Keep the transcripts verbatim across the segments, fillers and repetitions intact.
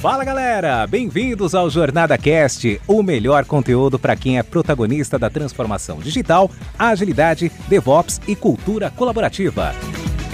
Fala galera, bem-vindos ao Jornada Cast, o melhor conteúdo para quem é protagonista da transformação digital, agilidade, DevOps e cultura colaborativa.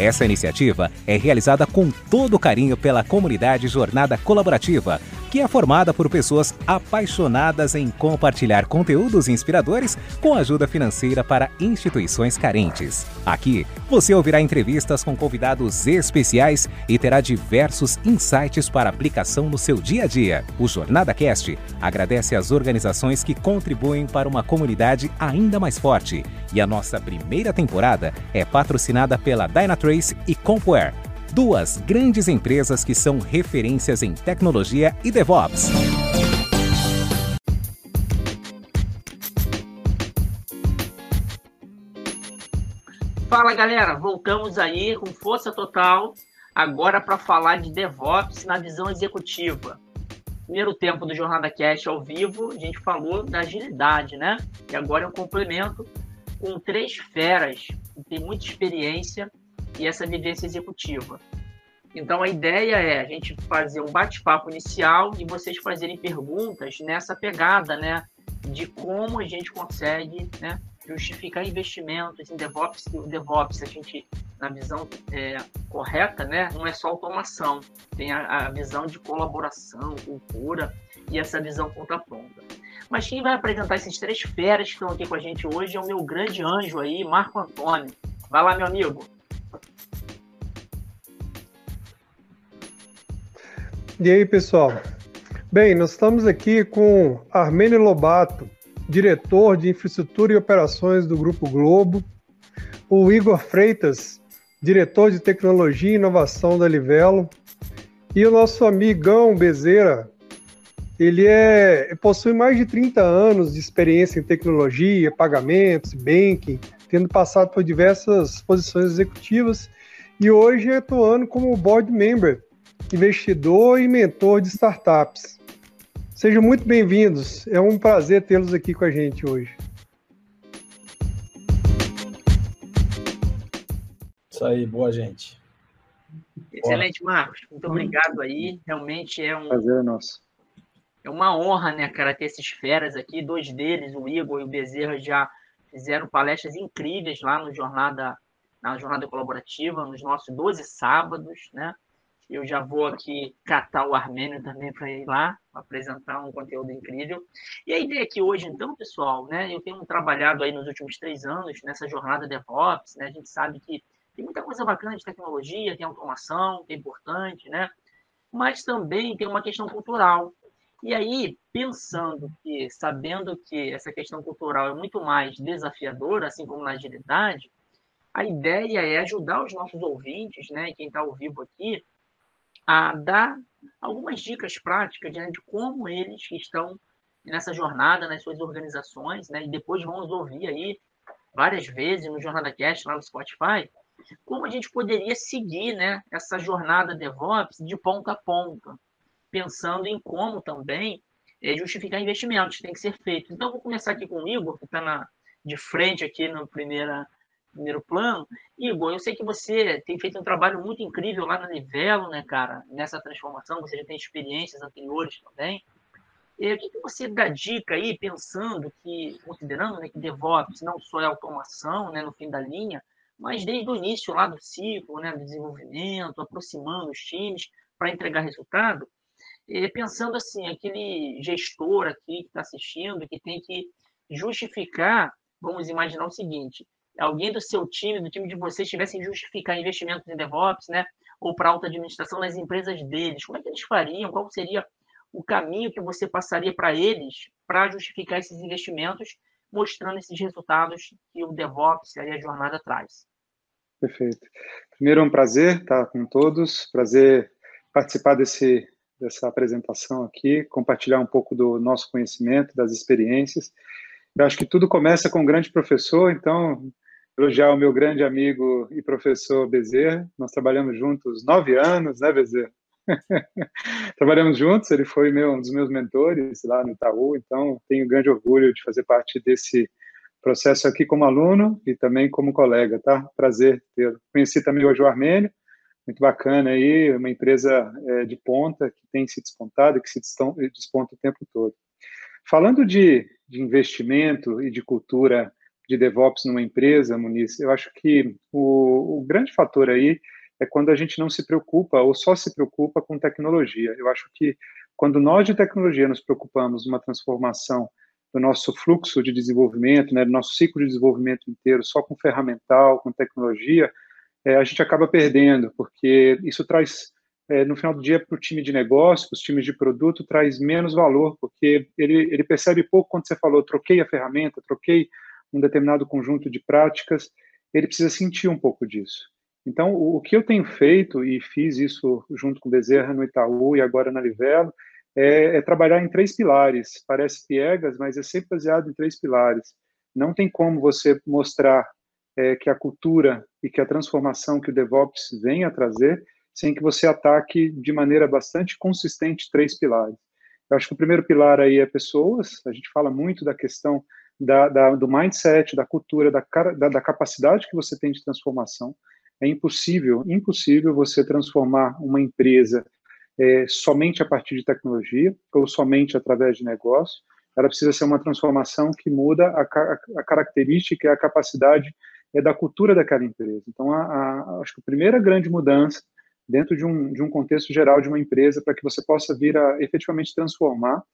Essa iniciativa é realizada com todo carinho pela comunidade Jornada Colaborativa, que é formada por pessoas apaixonadas em compartilhar conteúdos inspiradores com ajuda financeira para instituições carentes. Aqui, você ouvirá entrevistas com convidados especiais e terá diversos insights para aplicação no seu dia a dia. O Jornada Cast agradece às organizações que contribuem para uma comunidade ainda mais forte. E a nossa primeira temporada é patrocinada pela Dynatrace e Compuware, duas grandes empresas que são referências em tecnologia e DevOps. Fala galera, voltamos aí com força total, agora para falar de DevOps na visão executiva. Primeiro tempo do Jornada Cast ao vivo, a gente falou da agilidade, né? E agora é um complemento com três feras, que tem muita experiência e essa vivência executiva. Então, a ideia é a gente fazer um bate-papo inicial e vocês fazerem perguntas nessa pegada, né, de como a gente consegue, né, justificar investimentos em DevOps. O DevOps, a gente, na visão é, correta, né, não é só automação, tem a, a visão de colaboração, cultura e essa visão ponta-ponta. Mas quem vai apresentar esses três feras que estão aqui com a gente hoje é o meu grande anjo aí, Marco Antônio. Vai lá, meu amigo. E aí, pessoal? Bem, nós estamos aqui com Armenio Lobato, diretor de Infraestrutura e Operações do Grupo Globo, o Igor Freitas, diretor de Tecnologia e Inovação da Livelo, e o nosso amigão Bezerra. Ele é, possui mais de trinta anos de experiência em tecnologia, pagamentos, banking, tendo passado por diversas posições executivas e hoje é atuando como board member, investidor e mentor de startups. Sejam muito bem-vindos, é um prazer tê-los aqui com a gente hoje. Isso aí, boa gente. Excelente, Marcos, muito obrigado aí, realmente é um... Prazer é nosso. É uma honra, né, cara, ter esses feras aqui, dois deles, o Igor e o Bezerra, já fizeram palestras incríveis lá no Jornada, na Jornada Colaborativa, nos nossos doze sábados, né? Eu já vou aqui catar o Armenio também para ir lá, apresentar um conteúdo incrível. E a ideia aqui hoje, então, pessoal, né? Eu tenho trabalhado aí nos últimos três anos nessa jornada DevOps, né? A gente sabe que tem muita coisa bacana de tecnologia, tem automação, que é importante, né? Mas também tem uma questão cultural. E aí, pensando que, sabendo que essa questão cultural é muito mais desafiadora, assim como na agilidade, a ideia é ajudar os nossos ouvintes, né? E quem está ao vivo aqui, a dar algumas dicas práticas, né, de como eles que estão nessa jornada, nas suas organizações, né, e depois vão nos ouvir aí várias vezes no Jornada Cast, lá no Spotify, como a gente poderia seguir, né, essa jornada DevOps de ponta a ponta, pensando em como também é, justificar investimentos que tem que ser feito. Então, vou começar aqui com o Igor, que está de frente aqui no primeira... primeiro plano. Igor, eu sei que você tem feito um trabalho muito incrível lá na Livelo, né, cara? Nessa transformação, você já tem experiências anteriores também. E o que, que você dá dica aí, pensando que, considerando, né, que DevOps não só é automação, né, no fim da linha, mas desde o início lá do ciclo, né, do desenvolvimento, aproximando os times para entregar resultado, e pensando assim, aquele gestor aqui que está assistindo, que tem que justificar, vamos imaginar o seguinte, alguém do seu time, do time de vocês, tivesse que justificar investimentos em DevOps, né? Ou para alta administração nas empresas deles. Como é que eles fariam? Qual seria o caminho que você passaria para eles para justificar esses investimentos, mostrando esses resultados que o DevOps e a jornada traz? Perfeito. Primeiro, é um prazer estar com todos. Prazer participar desse, dessa apresentação aqui, compartilhar um pouco do nosso conhecimento, das experiências. Eu acho que tudo começa com um grande professor, então... elogiar o meu grande amigo e professor Bezerra. Nós trabalhamos juntos nove anos, né, Bezerra? Trabalhamos juntos, ele foi meu, um dos meus mentores lá no Itaú, então tenho grande orgulho de fazer parte desse processo aqui como aluno e também como colega, tá? Prazer tê-lo. Conheci também hoje o Armenio, muito bacana aí, uma empresa é, de ponta que tem se despontado e que se desponta o tempo todo. Falando de, de investimento e de cultura de DevOps numa empresa, Muniz, eu acho que o, o grande fator aí é quando a gente não se preocupa ou só se preocupa com tecnologia. Eu acho que quando nós de tecnologia nos preocupamos numa transformação do nosso fluxo de desenvolvimento, né, do nosso ciclo de desenvolvimento inteiro, só com ferramental, com tecnologia, é, a gente acaba perdendo, porque isso traz, é, no final do dia, para o time de negócio, para os times de produto, traz menos valor, porque ele, ele percebe pouco quando você falou, troquei a ferramenta, troquei um determinado conjunto de práticas, ele precisa sentir um pouco disso. Então, o, o que eu tenho feito, e fiz isso junto com o Bezerra no Itaú e agora na Livelo, É, é trabalhar em três pilares, parece piegas, mas é sempre baseado em três pilares. Não tem como você mostrar é, que a cultura e que a transformação que o DevOps vem a trazer, sem que você ataque de maneira bastante consistente três pilares. Eu acho que o primeiro pilar aí é pessoas, a gente fala muito da questão da, da, do mindset, da cultura, da, da, da capacidade que você tem de transformação. É impossível, impossível você transformar uma empresa É, somente a partir de tecnologia ou somente através de negócio. Ela precisa ser uma transformação que muda a, ca a característica e a capacidade é, da cultura daquela empresa. Então, a, a, acho que a primeira grande mudança dentro de um, de um contexto geral de uma empresa para que você possa vir a efetivamente transformar é,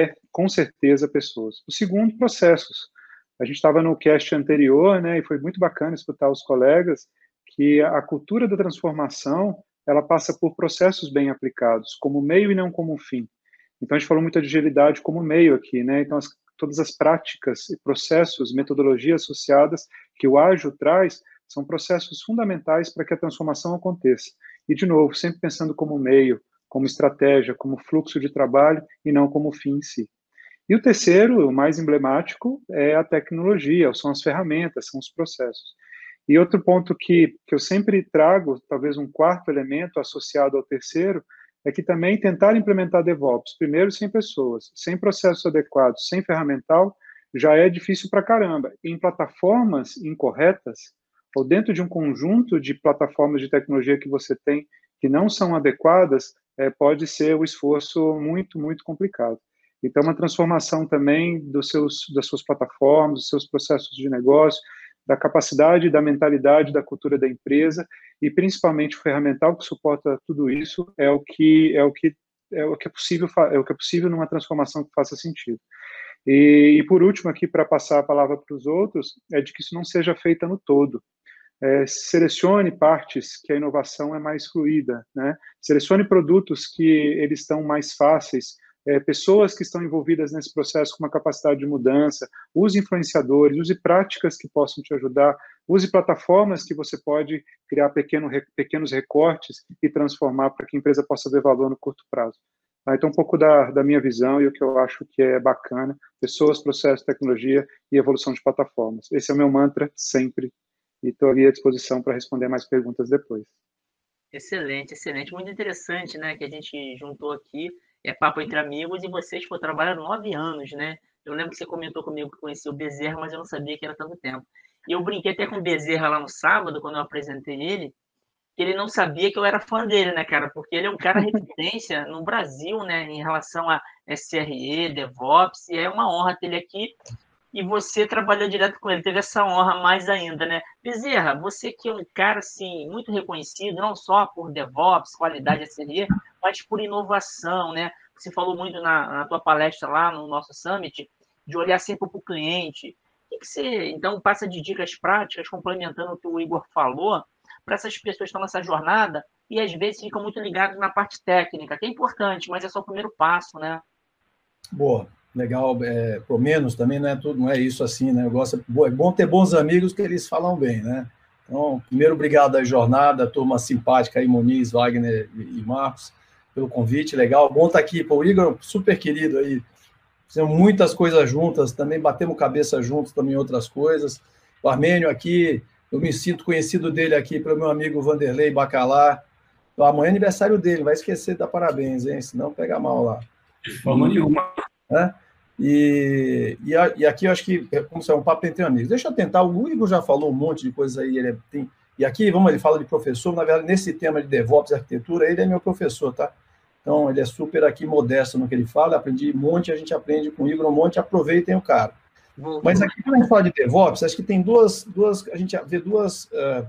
é com certeza, pessoas. O segundo, processos. A gente estava no cast anterior, né, e foi muito bacana escutar os colegas que a, a cultura da transformação ela passa por processos bem aplicados, como meio e não como fim. Então, a gente falou muito de agilidade como meio aqui, né? Então, as, todas as práticas, processos, metodologias associadas que o ágil traz, são processos fundamentais para que a transformação aconteça. E, de novo, sempre pensando como meio, como estratégia, como fluxo de trabalho, e não como fim em si. E o terceiro, o mais emblemático, é a tecnologia, são as ferramentas, são os processos. E outro ponto que, que eu sempre trago, talvez um quarto elemento associado ao terceiro, é que também tentar implementar DevOps, primeiro sem pessoas, sem processos adequados, sem ferramental, já é difícil pra caramba. Em plataformas incorretas, ou dentro de um conjunto de plataformas de tecnologia que você tem, que não são adequadas, é, pode ser um esforço muito, muito complicado. Então, uma transformação também dos seus, das suas plataformas, dos seus processos de negócio, da capacidade, da mentalidade, da cultura da empresa e principalmente o ferramental que suporta tudo isso é o que é o que é o que é possível é o que é possível numa transformação que faça sentido. E, e por último aqui para passar a palavra para os outros é de que isso não seja feita no todo. É, selecione partes que a inovação é mais fluida, né? Selecione produtos que eles estão mais fáceis. É, pessoas que estão envolvidas nesse processo com uma capacidade de mudança, use influenciadores, use práticas que possam te ajudar, use plataformas que você pode criar pequeno, pequenos recortes e transformar para que a empresa possa ver valor no curto prazo. Ah, então, um pouco da, da minha visão e o que eu acho que é bacana, pessoas, processos, tecnologia e evolução de plataformas. Esse é o meu mantra sempre e estou ali à disposição para responder mais perguntas depois. Excelente, excelente. Muito interessante, né, que a gente juntou aqui. É papo entre amigos, e vocês pô, trabalharam nove anos, né? Eu lembro que você comentou comigo que conhecia o Bezerra, mas eu não sabia que era tanto tempo. E eu brinquei até com o Bezerra lá no sábado, quando eu apresentei ele, que ele não sabia que eu era fã dele, né, cara? Porque ele é um cara referência no Brasil, né, em relação a S R E, DevOps, e é uma honra ter ele aqui. E você trabalhou direto com ele, teve essa honra mais ainda, né? Bezerra, você que é um cara, assim, muito reconhecido, não só por DevOps, qualidade S R E, mas por inovação, né? Você falou muito na, na tua palestra lá no nosso Summit, de olhar sempre para o cliente. O que você, então, passa de dicas práticas, complementando o que o Igor falou, para essas pessoas que estão nessa jornada e, às vezes, ficam muito ligados na parte técnica, que é importante, mas é só o primeiro passo, né? Boa. Legal, é, pelo menos também, né, tudo, não é isso assim, né, eu gosto, é bom ter bons amigos que eles falam bem, né, então, primeiro, obrigado à Jornada, turma simpática aí, Muniz, Wagner e Marcos, pelo convite, legal, bom estar aqui, pô, o Igor, super querido aí, fizemos muitas coisas juntas, também batemos cabeça juntos também em outras coisas, o Armenio aqui, eu me sinto conhecido dele aqui pelo meu amigo Vanderlei Bacalá, então, amanhã é aniversário dele, vai esquecer de dar parabéns, hein, senão pega mal lá. De forma nenhuma. Né? E, e, a, e aqui eu acho que, como se é um papo entre amigos, deixa eu tentar, o Igor já falou um monte de coisas aí, ele é, tem, E aqui, vamos, ele fala de professor, na verdade, nesse tema de DevOps, arquitetura, ele é meu professor, tá? Então, ele é super aqui modesto no que ele fala, aprendi um monte, a gente aprende com o Igor um monte, aproveitem o cara. Mas aqui, quando a gente fala de DevOps, acho que tem duas, duas a gente vê duas uh,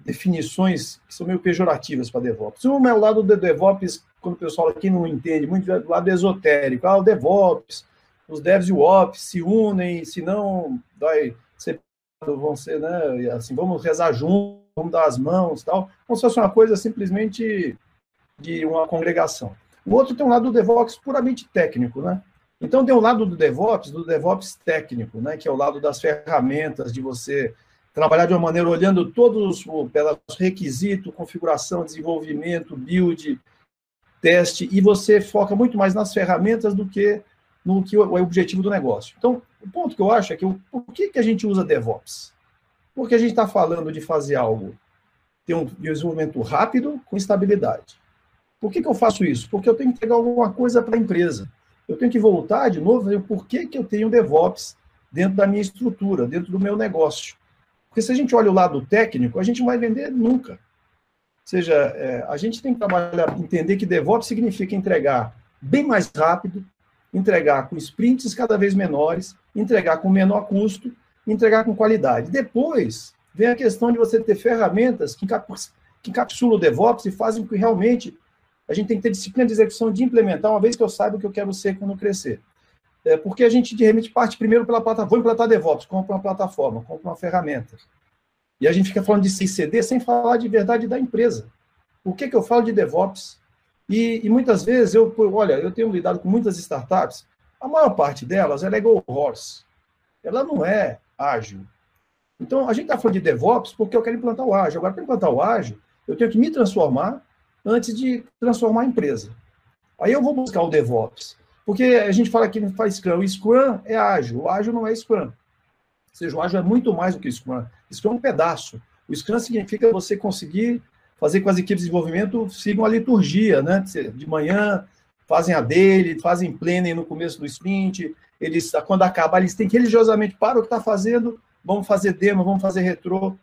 definições que são meio pejorativas para DevOps. Uma é o lado do DevOps, quando o pessoal aqui não entende, muito é do lado esotérico. Ah, o DevOps, os devs e o Ops se unem, se não, vai ser, vão ser, né, assim, vamos rezar juntos, vamos dar as mãos e tal, como se fosse uma coisa simplesmente de uma congregação. O outro tem um lado do DevOps puramente técnico, né? Então, tem o lado do DevOps, do DevOps técnico, né, que é o lado das ferramentas, de você trabalhar de uma maneira olhando todos os requisitos, configuração, desenvolvimento, build, teste, e você foca muito mais nas ferramentas do que no que é o objetivo do negócio. Então, o ponto que eu acho é que o, por que, que a gente usa DevOps? Porque a gente está falando de fazer algo, ter um desenvolvimento rápido com estabilidade. Por que, que eu faço isso? Porque eu tenho que entregar alguma coisa para a empresa. Eu tenho que voltar de novo e ver por que, que eu tenho DevOps dentro da minha estrutura, dentro do meu negócio. Porque se a gente olha o lado técnico, a gente não vai vender nunca. Ou seja, é, a gente tem que trabalhar, entender que DevOps significa entregar bem mais rápido, entregar com sprints cada vez menores, entregar com menor custo, entregar com qualidade. Depois, vem a questão de você ter ferramentas que encapsulam o DevOps e fazem com que realmente... A gente tem que ter disciplina de execução de implementar, uma vez que eu saiba o que eu quero ser quando crescer. É porque a gente, de repente, parte primeiro pela plataforma. Vou implantar DevOps, compra uma plataforma, compra uma ferramenta. E a gente fica falando de I C D sem falar de verdade da empresa. Por que, que eu falo de DevOps? E, e muitas vezes, eu, olha, eu tenho lidado com muitas startups, a maior parte delas ela é go horse. Ela não é ágil. Então, a gente está falando de DevOps porque eu quero implantar o ágil. Agora, para implantar o ágil, eu tenho que me transformar antes de transformar a empresa. Aí eu vou buscar o DevOps, porque a gente fala que faz Scrum, o Scrum é ágil, o ágil não é Scrum. Ou seja, o ágil é muito mais do que o Scrum. O Scrum é um pedaço. O Scrum significa você conseguir fazer com que as equipes de desenvolvimento sigam a liturgia, né? De manhã, fazem a daily, fazem planning no começo do sprint, eles, quando acabar, eles têm que religiosamente parar o que está fazendo, vamos fazer demo, vamos fazer retrô.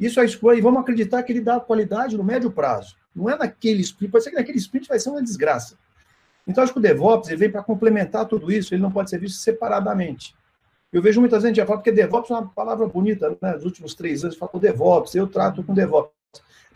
Isso é Scrum, e vamos acreditar que ele dá qualidade no médio prazo. Não é naquele sprint, pode ser que naquele sprint vai ser uma desgraça. Então, acho que o DevOps, ele vem para complementar tudo isso, ele não pode ser visto separadamente. Eu vejo muita gente já falar, porque DevOps é uma palavra bonita, né? Nos últimos três anos, fala com DevOps, eu trato com DevOps.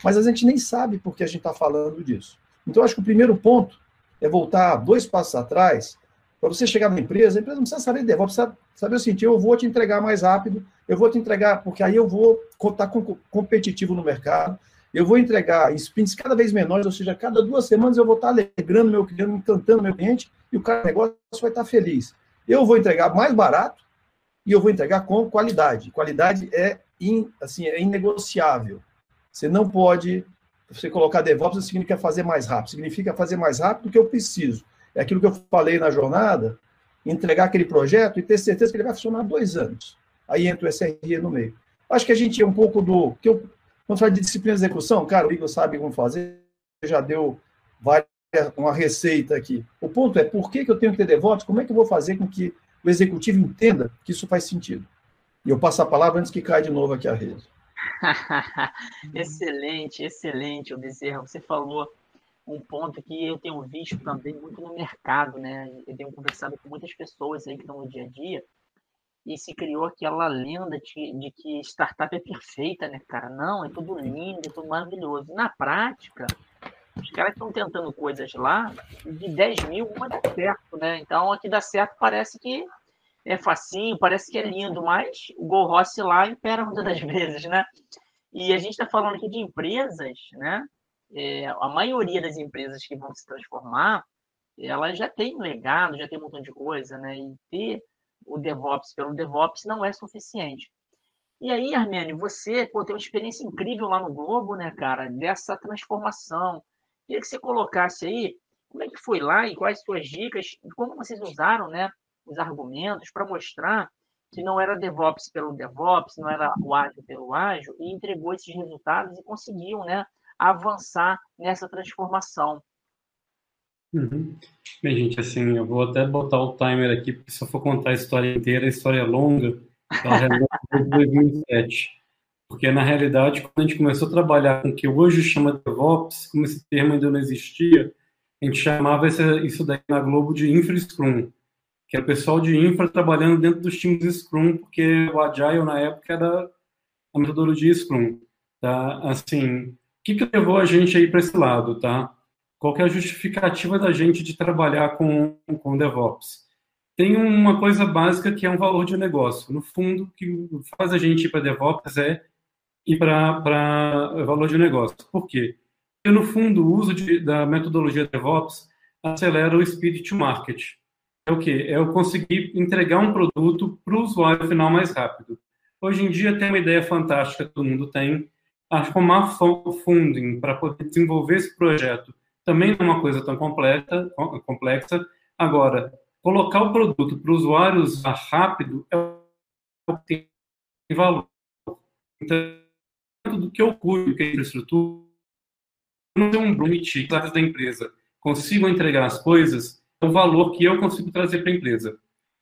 Mas a gente nem sabe por que a gente está falando disso. Então, acho que o primeiro ponto é voltar dois passos atrás, para você chegar na empresa, a empresa não precisa saber de DevOps, precisa saber o seguinte, eu vou te entregar mais rápido, eu vou te entregar, porque aí eu vou estar competitivo no mercado, eu vou entregar sprints cada vez menores, ou seja, cada duas semanas eu vou estar alegrando meu cliente, encantando meu cliente, e o cara do negócio vai estar feliz. Eu vou entregar mais barato e eu vou entregar com qualidade. Qualidade é, in, assim, é inegociável. Você não pode você colocar DevOps, isso significa fazer mais rápido. Significa fazer mais rápido do que eu preciso. É aquilo que eu falei na jornada, entregar aquele projeto e ter certeza que ele vai funcionar dois anos. Aí entra o S R E no meio. Acho que a gente é um pouco do... que eu, Quando fala de disciplina de execução, cara, o Igor sabe como fazer, já deu várias, uma receita aqui. O ponto é, por que, que eu tenho que ter DevOps? Como é que eu vou fazer com que o executivo entenda que isso faz sentido? E eu passo a palavra antes que caia de novo aqui a rede. Excelente, excelente, Bezerra. Você falou um ponto que eu tenho visto também muito no mercado, né? Eu tenho conversado com muitas pessoas aí que estão no dia a dia, e se criou aquela lenda de, de que startup é perfeita, né, cara? Não, é tudo lindo, é tudo maravilhoso. Na prática, os caras estão tentando coisas lá, de dez mil, uma dá certo, né? Então, aqui dá certo, parece que é facinho, parece que é lindo, mas o Go Rossi lá impera muitas das vezes, né? E a gente está falando aqui de empresas, né? É, a maioria das empresas que vão se transformar, ela já tem legado, já tem um montão de coisa, né? E ter o DevOps pelo DevOps não é suficiente. E aí, Armenio, você pô, tem uma experiência incrível lá no Globo, né, cara, dessa transformação. Queria que você colocasse aí como é que foi lá e quais suas dicas, e como vocês usaram, né, os argumentos para mostrar que não era DevOps pelo DevOps, não era o ágil pelo ágil, e entregou esses resultados e conseguiu, né, avançar nessa transformação. Uhum. Bem, gente, assim, eu vou até botar o timer aqui, porque se eu for contar a história inteira, a história é longa, ela é longa desde dois mil e sete. Porque, na realidade, quando a gente começou a trabalhar com o que hoje chama DevOps, como esse termo ainda não existia, a gente chamava isso daí na Globo de infra-scrum, que era o pessoal de infra trabalhando dentro dos times Scrum, porque o Agile, na época, era a metodologia Scrum. Tá? Assim, o que, que levou a gente aí para esse lado? Tá? Qual que é a justificativa da gente de trabalhar com, com DevOps? Tem uma coisa básica que é um valor de negócio. No fundo, o que faz a gente ir para DevOps é ir para valor de negócio. Por quê? Porque, no fundo, o uso de, da metodologia DevOps acelera o speed to market. É o quê? É eu conseguir entregar um produto para o usuário final mais rápido. Hoje em dia, tem uma ideia fantástica que todo mundo tem. Arrumar funding para poder desenvolver esse projeto também não é uma coisa tão completa, complexa. Agora, colocar o produto para o usuário usar rápido é o que tem valor. Então, do que eu cuido, que é a infraestrutura, não tem um limite da empresa. Consigo entregar as coisas, é o valor que eu consigo trazer para a empresa.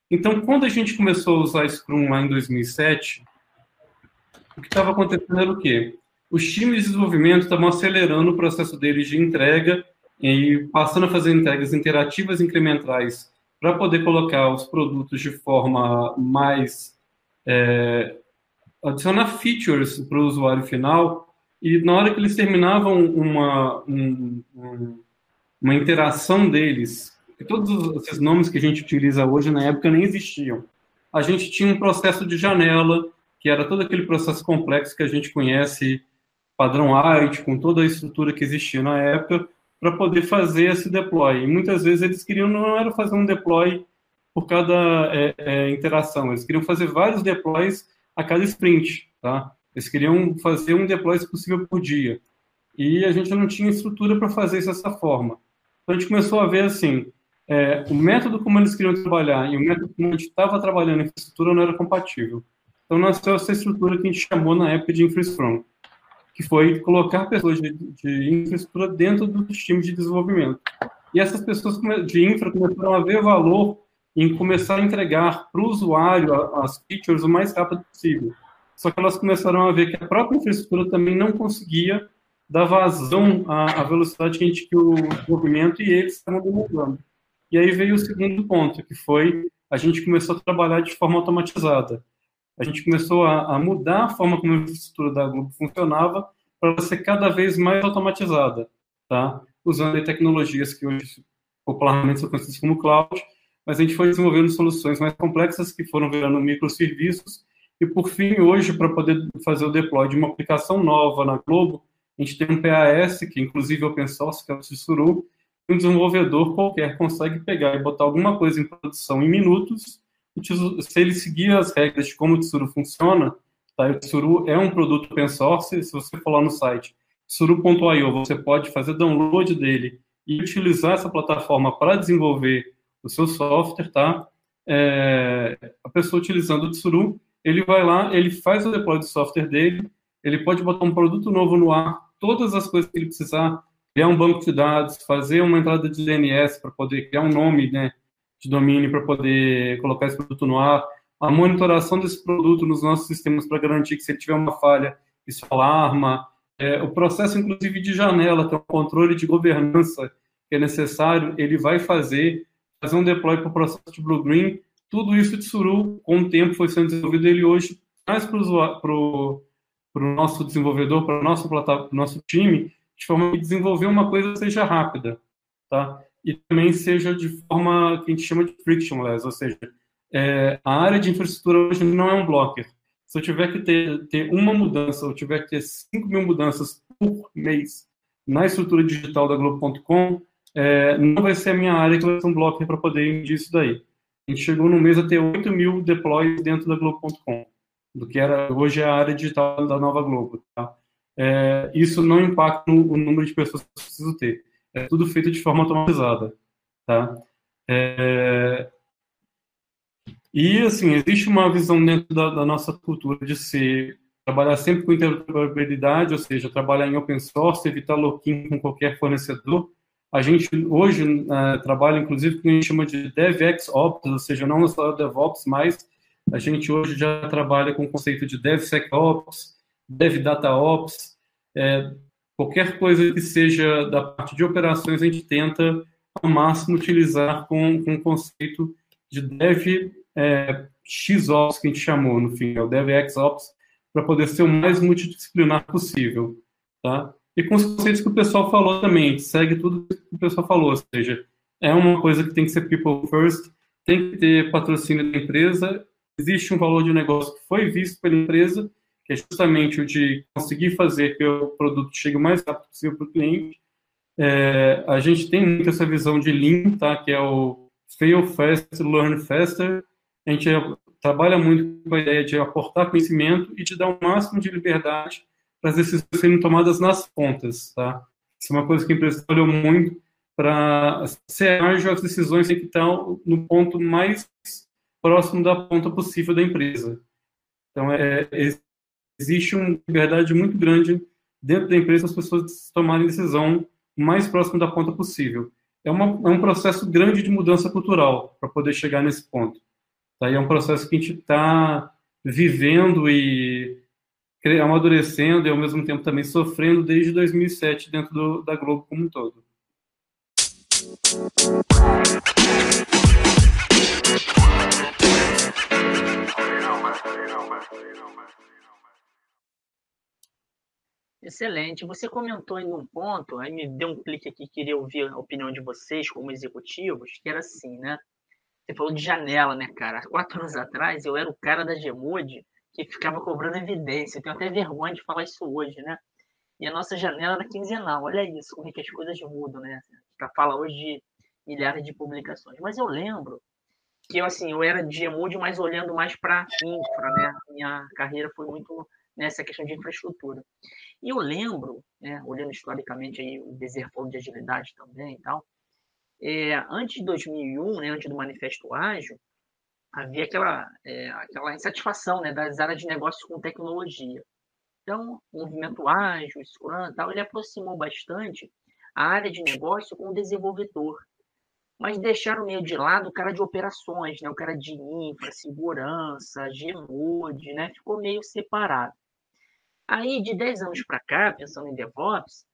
Então, quando a gente começou a usar Scrum lá em dois mil e sete, o que estava acontecendo era o quê? Os times de desenvolvimento estavam acelerando o processo deles de entrega e passando a fazer entregas interativas incrementais para poder colocar os produtos de forma mais... É, adicionar features para o usuário final, e na hora que eles terminavam uma, um, uma interação deles, e todos esses nomes que a gente utiliza hoje na época nem existiam, a gente tinha um processo de janela, que era todo aquele processo complexo que a gente conhece, padrão A I T, com toda a estrutura que existia na época, para poder fazer esse deploy. E muitas vezes eles queriam, não era fazer um deploy por cada é, é, interação, eles queriam fazer vários deploys a cada sprint, tá? Eles queriam fazer um deploy se possível por dia. E a gente não tinha estrutura para fazer isso dessa forma. Então a gente começou a ver assim, é, o método como eles queriam trabalhar e o método como a gente estava trabalhando em infraestrutura não era compatível. Então nasceu essa estrutura que a gente chamou na época de infra-scrum, que foi colocar pessoas de, de infraestrutura dentro dos times de desenvolvimento. E essas pessoas de infra começaram a ver valor em começar a entregar para o usuário as features o mais rápido possível. Só que elas começaram a ver que a própria infraestrutura também não conseguia dar vazão à, à velocidade que a gente tinha o desenvolvimento e eles estavam demorando. E aí veio o segundo ponto, que foi a gente começou a trabalhar de forma automatizada. A gente começou a, a mudar a forma como a infraestrutura da Globo funcionava para ser cada vez mais automatizada, tá? Usando tecnologias que hoje popularmente são conhecidas como cloud, mas a gente foi desenvolvendo soluções mais complexas que foram virando microserviços e, por fim, hoje, para poder fazer o deploy de uma aplicação nova na Globo, a gente tem um P A S, que inclusive é open source, que é o Tsuru, e um desenvolvedor qualquer consegue pegar e botar alguma coisa em produção em minutos, e se ele seguir as regras de como o Tsuru funciona, tá? O Tsuru é um produto open source, se você for lá no site tsuru ponto i o, você pode fazer download dele e utilizar essa plataforma para desenvolver o seu software, tá? É, a pessoa utilizando o Tsuru, ele vai lá, ele faz o deploy do software dele, ele pode botar um produto novo no ar, todas as coisas que ele precisar, criar um banco de dados, fazer uma entrada de D N S para poder criar um nome, né, de domínio para poder colocar esse produto no ar, a monitoração desse produto nos nossos sistemas para garantir que se ele tiver uma falha, isso alarma, é, o processo inclusive de janela, que é o controle de governança que é necessário, ele vai fazer fazer um deploy para o processo de Blue Green, tudo isso de Tsuru, com o tempo foi sendo desenvolvido, ele hoje traz para o nosso desenvolvedor, para o nosso, nosso time, de forma que desenvolver uma coisa seja rápida, tá? E também seja de forma que a gente chama de frictionless, ou seja, é, a área de infraestrutura hoje não é um blocker. Se eu tiver que ter, ter uma mudança, ou tiver que ter cinco mil mudanças por mês na estrutura digital da Globo ponto com, É, não vai ser a minha área que vai ser um blocker para poder medir isso daí. A gente chegou no mês a ter oito mil deploys dentro da Globo ponto com, do que era, hoje é a área digital da Nova Globo. Tá? É, isso não impacta o número de pessoas que eu preciso ter. É tudo feito de forma automatizada. Tá? É, e, assim, existe uma visão dentro da, da nossa cultura de ser, trabalhar sempre com interoperabilidade, ou seja, trabalhar em open source, evitar lock-in com qualquer fornecedor. A gente hoje uh, trabalha, inclusive, com o que a gente chama de DevXOps, ou seja, não só DevOps, mas a gente hoje já trabalha com o conceito de DevSecOps, DevDataOps, é, qualquer coisa que seja da parte de operações, a gente tenta ao máximo utilizar com, com o conceito de Dev é, X Ops, que a gente chamou no fim, é o DevXOps, para poder ser o mais multidisciplinar possível, tá? E com os conceitos que o pessoal falou também, a gente segue tudo que o pessoal falou, ou seja, é uma coisa que tem que ser people first, tem que ter patrocínio da empresa, existe um valor de negócio que foi visto pela empresa, que é justamente o de conseguir fazer que o produto chegue o mais rápido possível para o cliente. É, a gente tem muito essa visão de Lean, tá? Que é o fail fast, learn faster. A gente trabalha muito com a ideia de aportar conhecimento e de dar o máximo de liberdade para as decisões serem tomadas nas pontas, tá? Isso é uma coisa que a empresa olhou muito para ser ágil, as decisões que estão no ponto mais próximo da ponta possível da empresa. Então, é, existe uma liberdade muito grande dentro da empresa as pessoas tomarem decisão o mais próximo da ponta possível. É, uma, é um processo grande de mudança cultural para poder chegar nesse ponto. Tá? E é um processo que a gente está vivendo e amadurecendo e, ao mesmo tempo, também sofrendo desde dois mil e sete dentro do, da Globo como um todo. Excelente. Você comentou em um ponto, aí me deu um clique aqui, queria ouvir a opinião de vocês como executivos, que era assim, né? Você falou de janela, né, cara? Há quatro anos atrás, eu era o cara da Gemude que ficava cobrando evidência. Eu tenho até vergonha de falar isso hoje, né? E a nossa janela era quinzenal. Olha isso, como é que as coisas mudam, né? Para falar hoje de milhares de publicações. Mas eu lembro que eu, assim, eu era de Gemude, mas olhando mais para infra, né? Minha carreira foi muito nessa questão de infraestrutura. E eu lembro, né, olhando historicamente, aí, o Bezerra de agilidade também e tal, é, antes de dois mil e um, né, antes do Manifesto Ágil, havia aquela, é, aquela insatisfação, né, das áreas de negócio com tecnologia. Então, o movimento ágil, Scrum e tal, ele aproximou bastante a área de negócio com o desenvolvedor, mas deixaram meio de lado o cara de operações, né, o cara de infra, segurança, Gemude, né, ficou meio separado. Aí, de dez anos para cá, pensando em DevOps,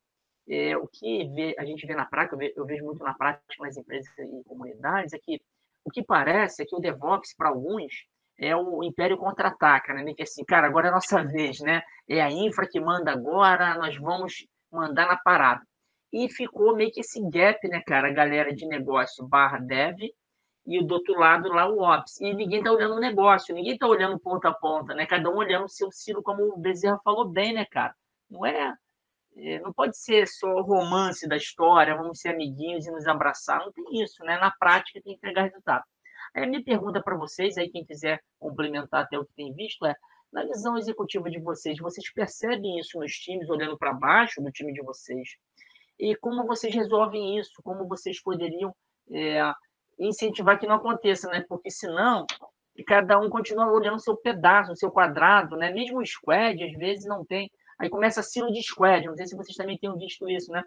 é, o que vê, a gente vê na prática, eu, ve, eu vejo muito na prática nas empresas e comunidades, é que o que parece é que o DevOps, para alguns, é o império contra-ataca, né? Que assim, cara, agora é a nossa vez, né? É a infra que manda agora, nós vamos mandar na parada. E ficou meio que esse gap, né, cara? A galera de negócio barra dev e do outro lado lá o Ops. E ninguém está olhando o negócio, ninguém está olhando ponta a ponta, né? Cada um olhando o seu silo, como o Bezerra falou bem, né, cara? Não é, é, não pode ser só o romance da história, vamos ser amiguinhos e nos abraçar. Não tem isso, né? Na prática tem que entregar resultado. Aí a minha pergunta para vocês, aí quem quiser complementar até o que tem visto, é, na visão executiva de vocês, vocês percebem isso nos times, olhando para baixo do time de vocês? E como vocês resolvem isso? Como vocês poderiam... É, incentivar que não aconteça, né? Porque senão cada um continua olhando o seu pedaço, o seu quadrado, né? Mesmo o squad, às vezes, não tem. Aí começa a silo de squad. Não sei se vocês também têm visto isso, né?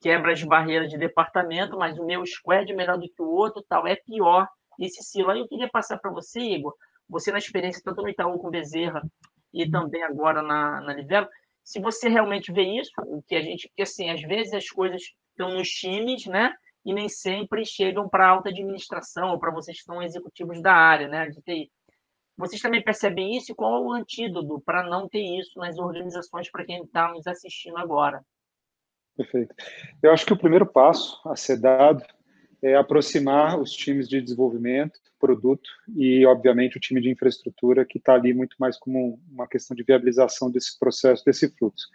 Quebra as barreiras de departamento, mas o meu squad é melhor do que o outro, tal, é pior esse silo. Aí eu queria passar para você, Igor, você na experiência tanto no Itaú com Bezerra e também agora na, na Livelo, se você realmente vê isso, o que a gente, porque assim, às vezes as coisas estão nos times, né? E nem sempre chegam para a alta administração ou para vocês que são executivos da área, né, de T I. Vocês também percebem isso? E qual é o antídoto para não ter isso nas organizações para quem está nos assistindo agora? Perfeito. Eu acho que o primeiro passo a ser dado é aproximar os times de desenvolvimento, produto e, obviamente, o time de infraestrutura, que está ali muito mais como uma questão de viabilização desse processo, desse fluxo.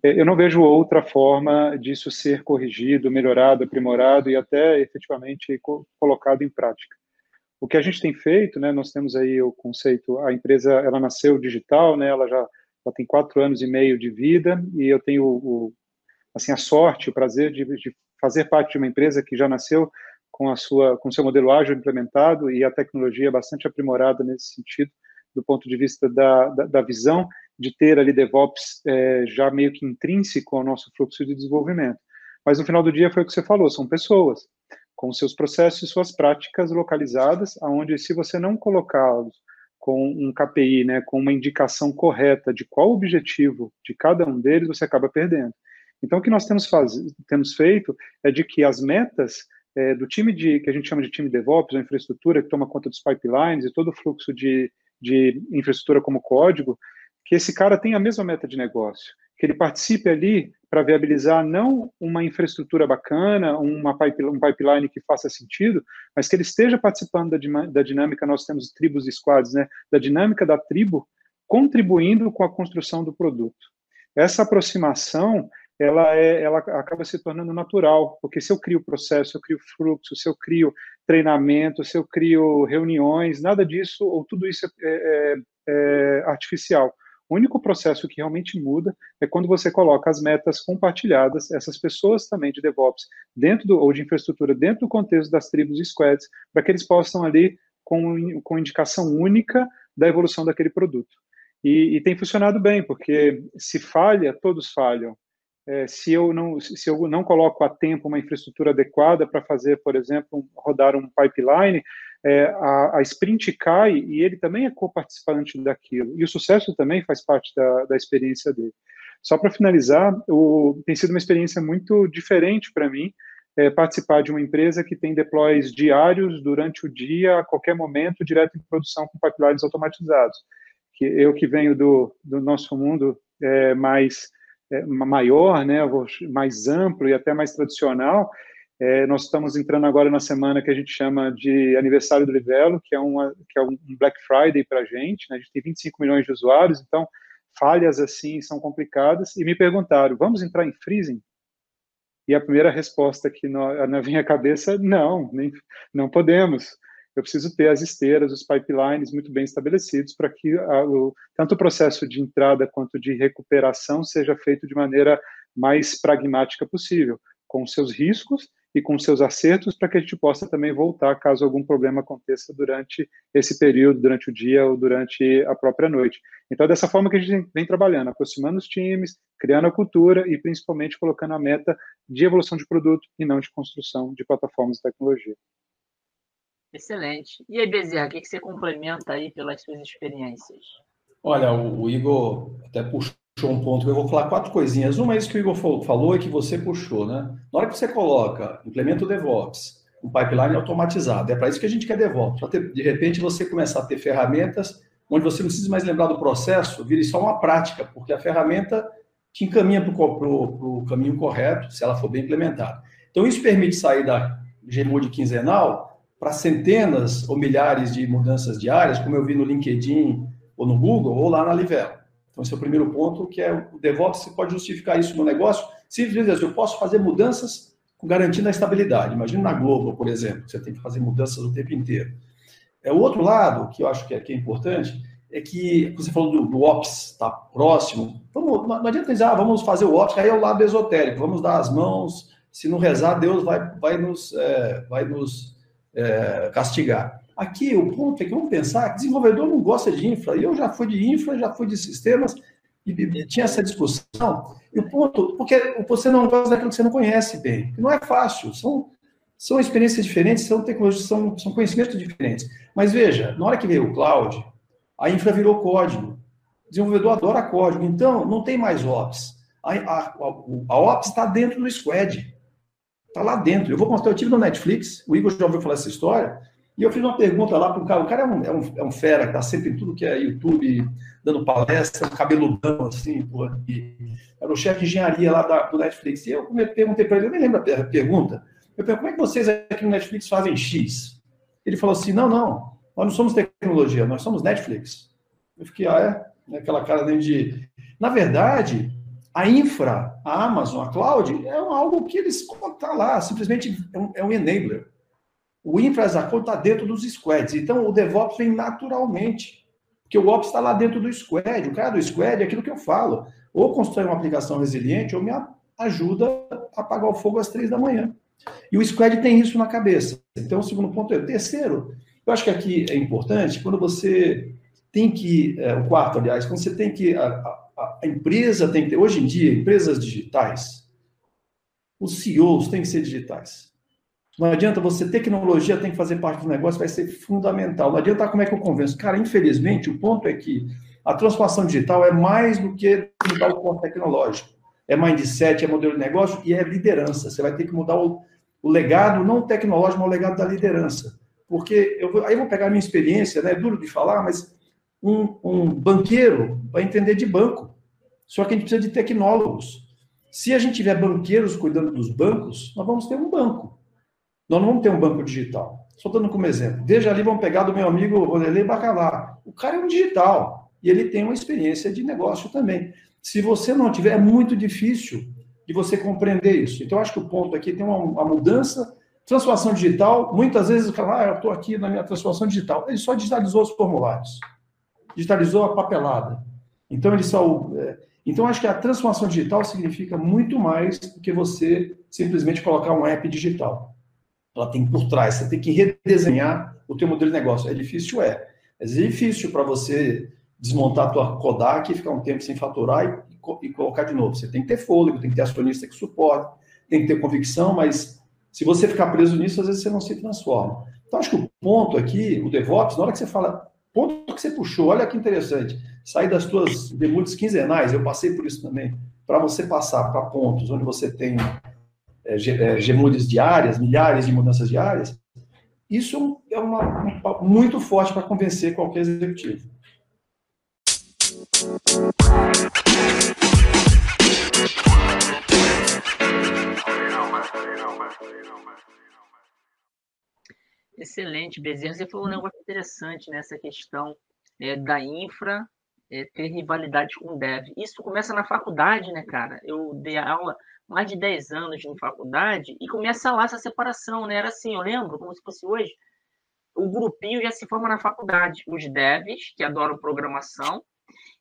Eu não vejo outra forma disso ser corrigido, melhorado, aprimorado e até efetivamente colocado em prática. O que a gente tem feito, né, nós temos aí o conceito, a empresa ela nasceu digital, né, ela já ela tem quatro anos e meio de vida e eu tenho o, assim, a sorte, o prazer de, de fazer parte de uma empresa que já nasceu com a sua, com seu modelo ágil implementado e a tecnologia bastante aprimorada nesse sentido, do ponto de vista da, da, da visão, de ter ali DevOps é, já meio que intrínseco ao nosso fluxo de desenvolvimento. Mas no final do dia foi o que você falou, são pessoas, com seus processos e suas práticas localizadas, onde se você não colocá-los com um K P I, né, com uma indicação correta de qual o objetivo de cada um deles, você acaba perdendo. Então, o que nós temos, faz... temos feito é de que as metas é, do time de, que a gente chama de time DevOps, a infraestrutura que toma conta dos pipelines e todo o fluxo de, de infraestrutura como código, que esse cara tenha a mesma meta de negócio, que ele participe ali para viabilizar não uma infraestrutura bacana, uma pipe, um pipeline que faça sentido, mas que ele esteja participando da, da dinâmica, nós temos tribos e squads, né? Da dinâmica da tribo, contribuindo com a construção do produto. Essa aproximação, ela, é, ela acaba se tornando natural, porque se eu crio processo, se eu crio fluxo, se eu crio treinamento, se eu crio reuniões, nada disso, ou tudo isso é, é, é artificial. O único processo que realmente muda é quando você coloca as metas compartilhadas, essas pessoas também de DevOps, dentro do, ou de infraestrutura, dentro do contexto das tribos e squads, para que eles possam ali com, com indicação única da evolução daquele produto. E, e tem funcionado bem, porque se falha, todos falham. É, se, eu não, se eu não coloco a tempo uma infraestrutura adequada para fazer, por exemplo, rodar um pipeline, é, a, a sprint cai e ele também é co-participante daquilo. E o sucesso também faz parte da, da experiência dele. Só para finalizar, o, tem sido uma experiência muito diferente para mim é, participar de uma empresa que tem deploys diários durante o dia, a qualquer momento, direto em produção com pipelines automatizados. Que eu que venho do, do nosso mundo é, mais... maior, né, mais amplo e até mais tradicional, é, nós estamos entrando agora na semana que a gente chama de aniversário do Livelo, que é, uma, que é um Black Friday para a gente, né, a gente tem vinte e cinco milhões de usuários, então falhas assim são complicadas, e me perguntaram, vamos entrar em freezing? E a primeira resposta que na, na minha cabeça, não, nem, não podemos. Eu preciso ter as esteiras, os pipelines muito bem estabelecidos para que a, o, tanto o processo de entrada quanto de recuperação seja feito de maneira mais pragmática possível, com seus riscos e com seus acertos, para que a gente possa também voltar caso algum problema aconteça durante esse período, durante o dia ou durante a própria noite. Então, é dessa forma que a gente vem trabalhando, aproximando os times, criando a cultura e, principalmente, colocando a meta de evolução de produto e não de construção de plataformas e tecnologia. Excelente. E aí, Bezerra, o que você complementa aí pelas suas experiências? Olha, o Igor até puxou um ponto que eu vou falar quatro coisinhas. Uma é isso que o Igor falou e que você puxou, né? Na hora que você coloca, implementa o DevOps, um pipeline automatizado. É para isso que a gente quer DevOps. De repente, você começar a ter ferramentas onde você não precisa mais lembrar do processo, vira só uma prática, porque a ferramenta te encaminha para o caminho correto, se ela for bem implementada. Então, isso permite sair da G M U D quinzenal para centenas ou milhares de mudanças diárias, como eu vi no LinkedIn ou no Google, ou lá na Livelo. Então, esse é o primeiro ponto, que é o DevOps, você pode justificar isso no negócio, simplesmente assim, eu posso fazer mudanças garantindo a estabilidade. Imagina na Globo, por exemplo, que você tem que fazer mudanças o tempo inteiro. É, o outro lado, que eu acho que é, que é importante, é que você falou do, do Ops, tá próximo, vamos, não adianta dizer, ah, vamos fazer o Ops, aí é o lado esotérico, vamos dar as mãos, se não rezar, Deus vai, vai nos... É, vai nos É, castigar. Aqui o ponto é que vamos pensar que desenvolvedor não gosta de infra. Eu já fui de infra, já fui de sistemas e, e tinha essa discussão. E o ponto, porque você não gosta daquilo que você não conhece bem. Não é fácil. São, são experiências diferentes, são tecnologias, são, são conhecimentos diferentes. Mas veja, na hora que veio o cloud, a infra virou código. O desenvolvedor adora código. Então, não tem mais Ops. A, a, a, a Ops está dentro do squad. Está lá dentro. Eu vou mostrar, eu tive no Netflix, o Igor já ouviu falar essa história, e eu fiz uma pergunta lá para um cara, o cara é um, é um, é um fera, que está sempre em tudo que é YouTube, dando palestra, cabeludão, assim, porra, e era o chefe de engenharia lá da, do Netflix. E eu perguntei para ele, eu nem lembro a pergunta, eu perguntei, como é que vocês aqui no Netflix fazem X? Ele falou assim, não, não, nós não somos tecnologia, nós somos Netflix. Eu fiquei, ah, é? Aquela cara dentro de... Na verdade... A infra, a Amazon, a cloud, é algo que eles estão lá, simplesmente é um, é um enabler. O infra as a cloud está dentro dos squads, então o DevOps vem naturalmente, porque o Ops está lá dentro do squad, o cara do squad é aquilo que eu falo, ou constrói uma aplicação resiliente ou me ajuda a apagar o fogo às três da manhã. E o squad tem isso na cabeça. Então o segundo ponto é o terceiro. Eu acho que aqui é importante, quando você tem que, é, o quarto aliás, quando você tem que... A, a, A empresa tem que ter, hoje em dia, empresas digitais, os C E Os têm que ser digitais. Não adianta você, tecnologia tem que fazer parte do negócio, vai ser fundamental. Não adianta como é que eu convenço. Cara, infelizmente, o ponto é que a transformação digital é mais do que mudar o ponto tecnológico. É mindset, é modelo de negócio e é liderança. Você vai ter que mudar o, o legado, não tecnológico, mas o legado da liderança. Porque, eu vou, aí eu vou pegar a minha experiência, né? É duro de falar, mas um, um banqueiro vai entender de banco. Só que a gente precisa de tecnólogos. Se a gente tiver banqueiros cuidando dos bancos, nós vamos ter um banco. Nós não vamos ter um banco digital. Só dando como exemplo. Veja ali, vamos pegar do meu amigo Vanderlei Bacalá. O cara é um digital e ele tem uma experiência de negócio também. Se você não tiver, é muito difícil de você compreender isso. Então, acho que o ponto aqui tem uma, uma mudança. Transformação digital, muitas vezes o cara, ah, eu estou aqui na minha transformação digital. Ele só digitalizou os formulários. Digitalizou a papelada. Então, ele só... É, Então, acho que a transformação digital significa muito mais do que você simplesmente colocar um app digital. Ela tem por trás, você tem que redesenhar o teu modelo de negócio. É difícil, é. É difícil para você desmontar a tua Kodak, ficar um tempo sem faturar e, e colocar de novo. Você tem que ter fôlego, tem que ter acionista que suporte, tem que ter convicção, mas se você ficar preso nisso, às vezes você não se transforma. Então, acho que o ponto aqui, o DevOps, na hora que você fala... ponto que você puxou, olha que interessante, sair das tuas debuts quinzenais, eu passei por isso também, para você passar para pontos onde você tem é, é, gemudes diárias, milhares de mudanças diárias, isso é uma, um papo muito forte para convencer qualquer executivo. Excelente, Bezerra. Você falou um negócio interessante nessa questão é, da infra é, ter rivalidade com o dev. Isso começa na faculdade, né, cara? Eu dei aula mais de dez anos em faculdade e começa lá essa separação, né? Era assim, eu lembro, como se fosse hoje, o grupinho já se forma na faculdade. Os devs, que adoram programação,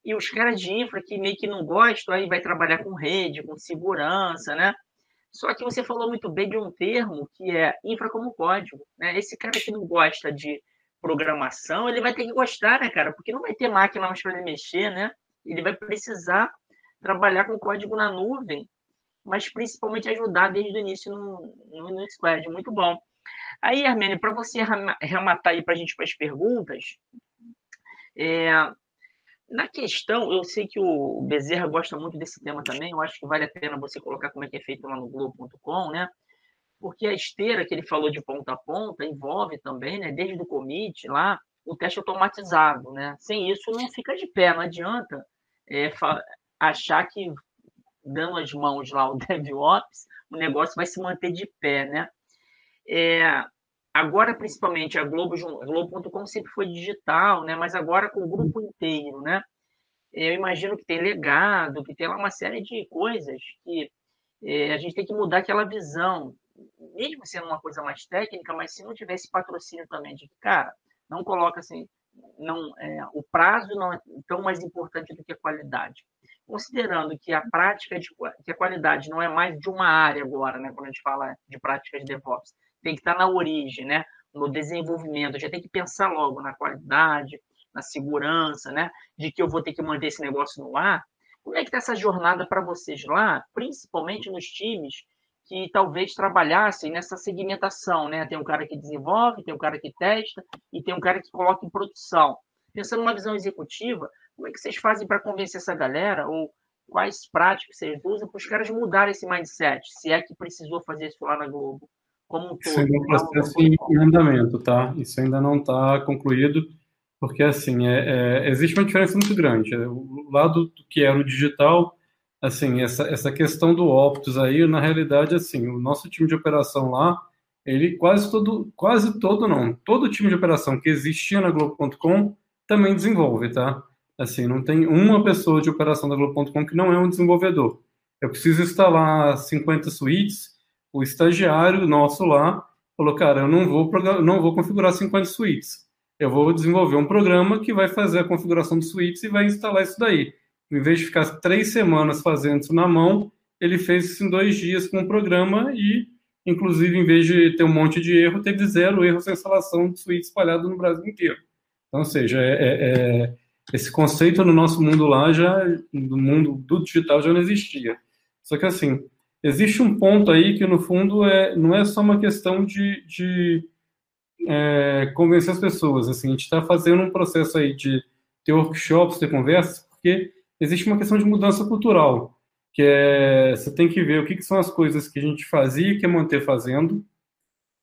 e os caras de infra, que meio que não gostam, aí vai trabalhar com rede, com segurança, né? Só que você falou muito bem de um termo que é infra como código, né? Esse cara que não gosta de programação, ele vai ter que gostar, né, cara? Porque não vai ter máquina mais para ele mexer, né? Ele vai precisar trabalhar com código na nuvem, mas principalmente ajudar desde o início no, no, no squad. Muito bom. Aí, Armenio, para você rematar aí para a gente para as perguntas, é... na questão, eu sei que o Bezerra gosta muito desse tema também, eu acho que vale a pena você colocar como é que é feito lá no Globo ponto com, né? Porque a esteira que ele falou de ponta a ponta envolve também, né? Desde o commit lá, o teste automatizado, né? Sem isso, não fica de pé, não adianta é, achar que dando as mãos lá ao DevOps, o negócio vai se manter de pé, né? É... Agora, principalmente, a Globo, a Globo ponto com sempre foi digital, né? Mas agora com o grupo inteiro, né? Eu imagino que tem legado, que tem lá uma série de coisas que é, a gente tem que mudar aquela visão. Mesmo sendo uma coisa mais técnica, mas se não tiver esse patrocínio também de que, cara, não coloca assim, não, é, o prazo não é tão mais importante do que a qualidade. Considerando que a prática, de, que a qualidade não é mais de uma área agora, né? Quando a gente fala de práticas de DevOps. Tem que estar na origem, né? No desenvolvimento, já tem que pensar logo na qualidade, na segurança, né? De que eu vou ter que manter esse negócio no ar. Como é que está essa jornada para vocês lá, principalmente nos times que talvez trabalhassem nessa segmentação, né? Tem um cara que desenvolve, tem um cara que testa e tem um cara que coloca em produção. Pensando numa visão executiva, como é que vocês fazem para convencer essa galera ou quais práticas vocês usam para os caras mudarem esse mindset, se é que precisou fazer isso lá na Globo? Como um todo, isso ainda é um processo em andamento, tá? Isso ainda não está concluído, porque assim, é, é, existe uma diferença muito grande. O lado do que era o digital, assim, essa, essa questão do Optus aí, na realidade, assim, o nosso time de operação lá, ele quase todo, quase todo não, todo time de operação que existia na Globo ponto com também desenvolve, tá? Assim, não tem uma pessoa de operação da Globo ponto com que não é um desenvolvedor. Eu preciso instalar cinquenta suítes, o estagiário nosso lá falou, cara, eu não vou, não vou configurar cinquenta suítes. Eu vou desenvolver um programa que vai fazer a configuração de suítes e vai instalar isso daí. Em vez de ficar três semanas fazendo isso na mão, ele fez isso em dois dias com o programa e, inclusive, em vez de ter um monte de erro, teve zero erro sem instalação de suítes espalhado no Brasil inteiro. Então, ou seja, é, é, é, esse conceito no nosso mundo lá, já, no mundo do digital, já não existia. Só que assim... existe um ponto aí que, no fundo, é, não é só uma questão de, de é, convencer as pessoas. Assim, a gente está fazendo um processo aí de ter workshops, ter conversas, porque existe uma questão de mudança cultural, que é, você tem que ver o que, que são as coisas que a gente fazia e quer manter fazendo,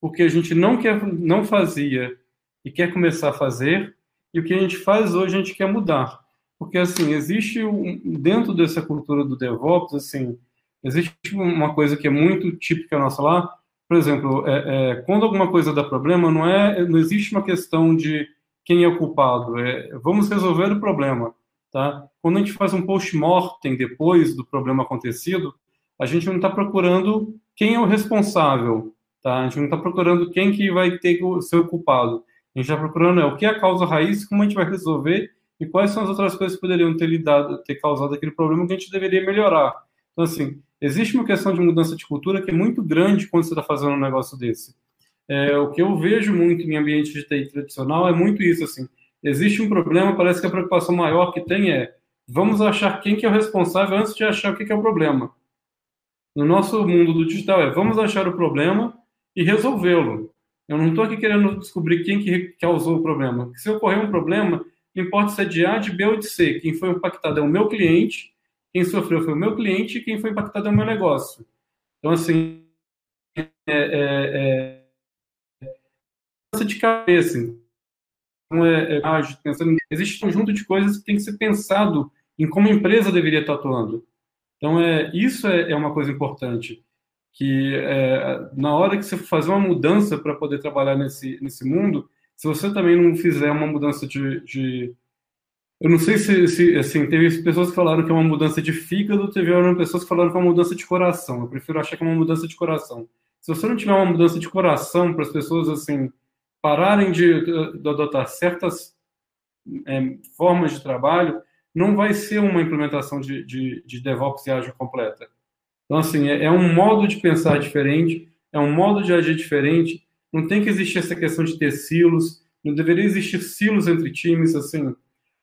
o que a gente não, quer, não fazia e quer começar a fazer, e o que a gente faz hoje a gente quer mudar. Porque, assim, existe, um, dentro dessa cultura do DevOps, assim, existe uma coisa que é muito típica nossa lá. Por exemplo, é, é, quando alguma coisa dá problema, não, é, não existe uma questão de quem é o culpado. É, vamos resolver o problema. Tá? Quando a gente faz um post-mortem depois do problema acontecido, a gente não está procurando quem é o responsável. Tá? A gente não está procurando quem que vai ter que ser o culpado. A gente está procurando é, o que é a causa raiz, como a gente vai resolver e quais são as outras coisas que poderiam ter, lidado, ter causado aquele problema que a gente deveria melhorar. Então, assim, existe uma questão de mudança de cultura que é muito grande quando você está fazendo um negócio desse. É, o que eu vejo muito em ambiente de T I tradicional é muito isso, assim. Existe um problema, parece que a preocupação maior que tem é vamos achar quem que é o responsável antes de achar o que que é o problema. No nosso mundo do digital é vamos achar o problema e resolvê-lo. Eu não estou aqui querendo descobrir quem que causou o problema. Se ocorrer um problema, não importa se é de A, de B ou de C. Quem foi impactado é o meu cliente, quem sofreu foi o meu cliente e quem foi impactado é o meu negócio. Então, assim, é, é, é de cabeça. Não é, é pensando, existe um conjunto de coisas que tem que ser pensado em como a empresa deveria estar atuando. Então, é, isso é, é uma coisa importante. Que é, na hora que você fazer uma mudança para poder trabalhar nesse, nesse mundo, se você também não fizer uma mudança de... de eu não sei se, se assim, teve pessoas que falaram que é uma mudança de fígado, teve pessoas que falaram que é uma mudança de coração. Eu prefiro achar que é uma mudança de coração. Se você não tiver uma mudança de coração para as pessoas assim, pararem de, de adotar certas é, formas de trabalho, não vai ser uma implementação de, de, de DevOps e ágil completa. Então, assim, é um modo de pensar diferente, é um modo de agir diferente, não tem que existir essa questão de ter silos, não deveria existir silos entre times, assim.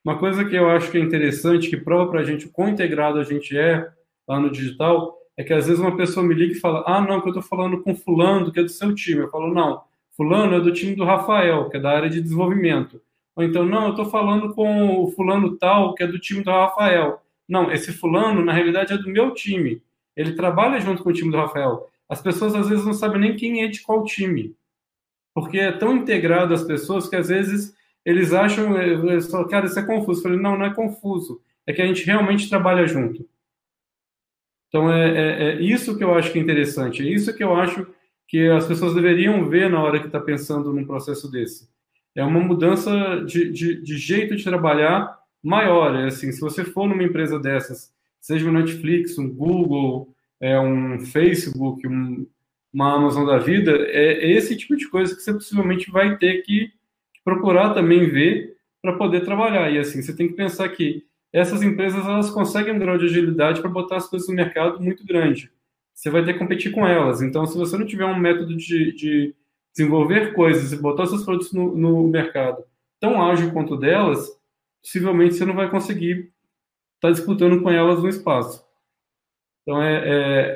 Uma coisa que eu acho que é interessante, que prova para a gente o quão integrado a gente é lá no digital, é que às vezes uma pessoa me liga e fala, ah, não, que eu estou falando com fulano, que é do seu time. Eu falo, não, fulano é do time do Rafael, que é da área de desenvolvimento. Ou então, não, eu estou falando com o fulano tal, que é do time do Rafael. Não, esse fulano, na realidade, é do meu time. Ele trabalha junto com o time do Rafael. As pessoas, às vezes, não sabem nem quem é de qual time. Porque é tão integrado as pessoas que, às vezes, eles acham... Eles falam, cara, isso é confuso. Eu falei, não, não é confuso. É que a gente realmente trabalha junto. Então, é, é, é isso que eu acho que é interessante. É isso que eu acho que as pessoas deveriam ver na hora que está pensando num processo desse. É uma mudança de, de, de jeito de trabalhar maior. É assim, se você for numa empresa dessas... seja um Netflix, um Google, um Facebook, uma Amazon da vida, é esse tipo de coisa que você possivelmente vai ter que procurar também ver para poder trabalhar. E assim, você tem que pensar que essas empresas elas conseguem um grau de agilidade para botar as coisas no mercado muito grande. Você vai ter que competir com elas. Então, se você não tiver um método de, de desenvolver coisas e botar seus produtos no, no mercado tão ágil quanto delas, possivelmente você não vai conseguir está disputando com elas no espaço. Então, é,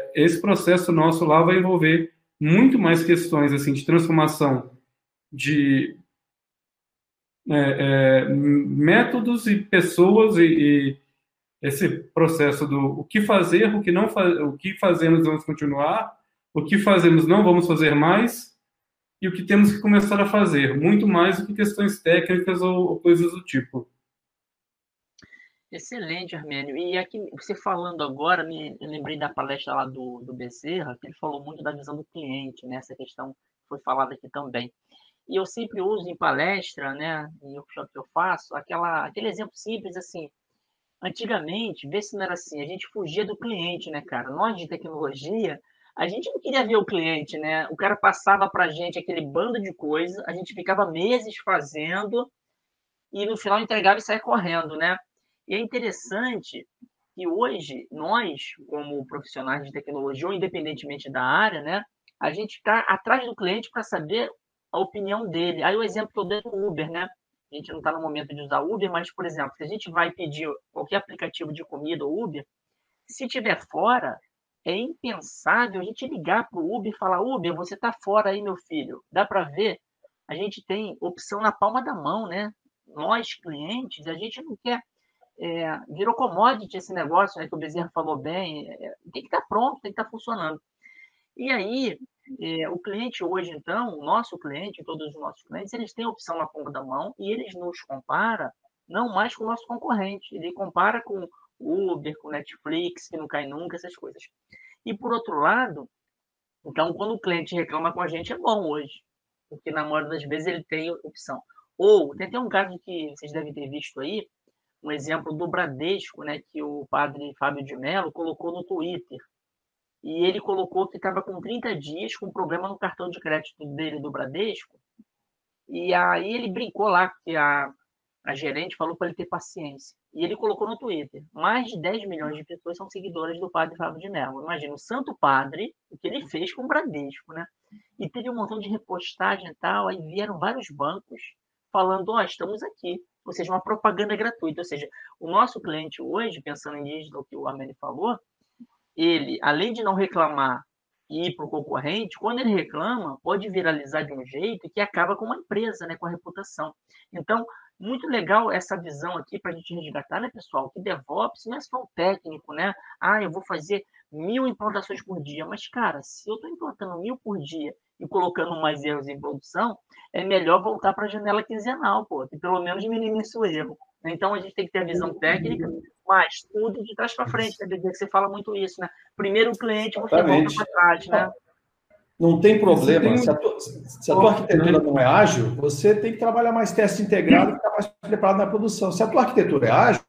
é, esse processo nosso lá vai envolver muito mais questões assim, de transformação de é, é, métodos e pessoas e, e esse processo do o que fazer, o que, não fa- o que fazemos vamos continuar, o que fazemos não vamos fazer mais e o que temos que começar a fazer, muito mais do que questões técnicas ou, ou coisas do tipo. Excelente, Armenio. E aqui, você falando agora, me eu lembrei da palestra lá do, do Bezerra, que ele falou muito da visão do cliente, né? Essa questão foi falada aqui também. E eu sempre uso em palestra, né? Em workshop que eu faço, aquela, aquele exemplo simples, assim. Antigamente, vê se não era assim, a gente fugia do cliente, né, cara? Nós de tecnologia, a gente não queria ver o cliente, né? O cara passava pra gente aquele bando de coisa, a gente ficava meses fazendo e no final entregava e saia correndo, né? E é interessante que hoje nós, como profissionais de tecnologia, ou independentemente da área, né, a gente está atrás do cliente para saber a opinião dele. Aí o exemplo que eu dei do Uber, né? A gente não está no momento de usar Uber, mas, por exemplo, se a gente vai pedir qualquer aplicativo de comida ou Uber, se tiver fora, é impensável a gente ligar para o Uber e falar: Uber, você está fora aí, meu filho. Dá para ver? A gente tem opção na palma da mão, né? Nós, clientes, a gente não quer... É, virou commodity esse negócio, né, que o Bezerra falou bem. É, tem que estar pronto, tem que estar funcionando. E aí, é, o cliente hoje, então, o nosso cliente, todos os nossos clientes, eles têm opção na palma da mão e eles nos compara não mais com o nosso concorrente. Ele compara com o Uber, com o Netflix, que não cai nunca, essas coisas. E, por outro lado, então, quando o cliente reclama com a gente, é bom hoje, porque, na maioria das vezes, ele tem opção. Ou, tem até um caso que vocês devem ter visto aí, um exemplo do Bradesco, né, que o padre Fábio de Mello colocou no Twitter. E ele colocou que estava com trinta dias com problema no cartão de crédito dele do Bradesco. E aí ele brincou lá, que a, a gerente falou para ele ter paciência. E ele colocou no Twitter: mais de dez milhões de pessoas são seguidoras do padre Fábio de Mello. Imagina, o santo padre, o que ele fez com o Bradesco, né? E teve um montão de repostagem e tal, aí vieram vários bancos falando: ó, oh, estamos aqui. Ou seja, uma propaganda gratuita. Ou seja, o nosso cliente hoje, pensando em digital, que o Armenio falou, ele, além de não reclamar e ir para o concorrente, quando ele reclama, pode viralizar de um jeito que acaba com uma empresa, né, com a reputação. Então, muito legal essa visão aqui para a gente resgatar, né, pessoal? Que DevOps não é só um técnico, né? Ah, eu vou fazer mil implantações por dia. Mas, cara, se eu estou implantando mil por dia e colocando mais erros em produção, é melhor voltar para a janela quinzenal, pô, que pelo menos minimiza o erro. Então, a gente tem que ter a visão técnica, mas tudo de trás para frente, né? Você fala muito isso, né? Primeiro o cliente, você volta para trás, né? Não tem problema. Tem... Se, a tua, se a tua arquitetura não é ágil, você tem que trabalhar mais teste integrado e ficar mais preparado na produção. Se a tua arquitetura é ágil,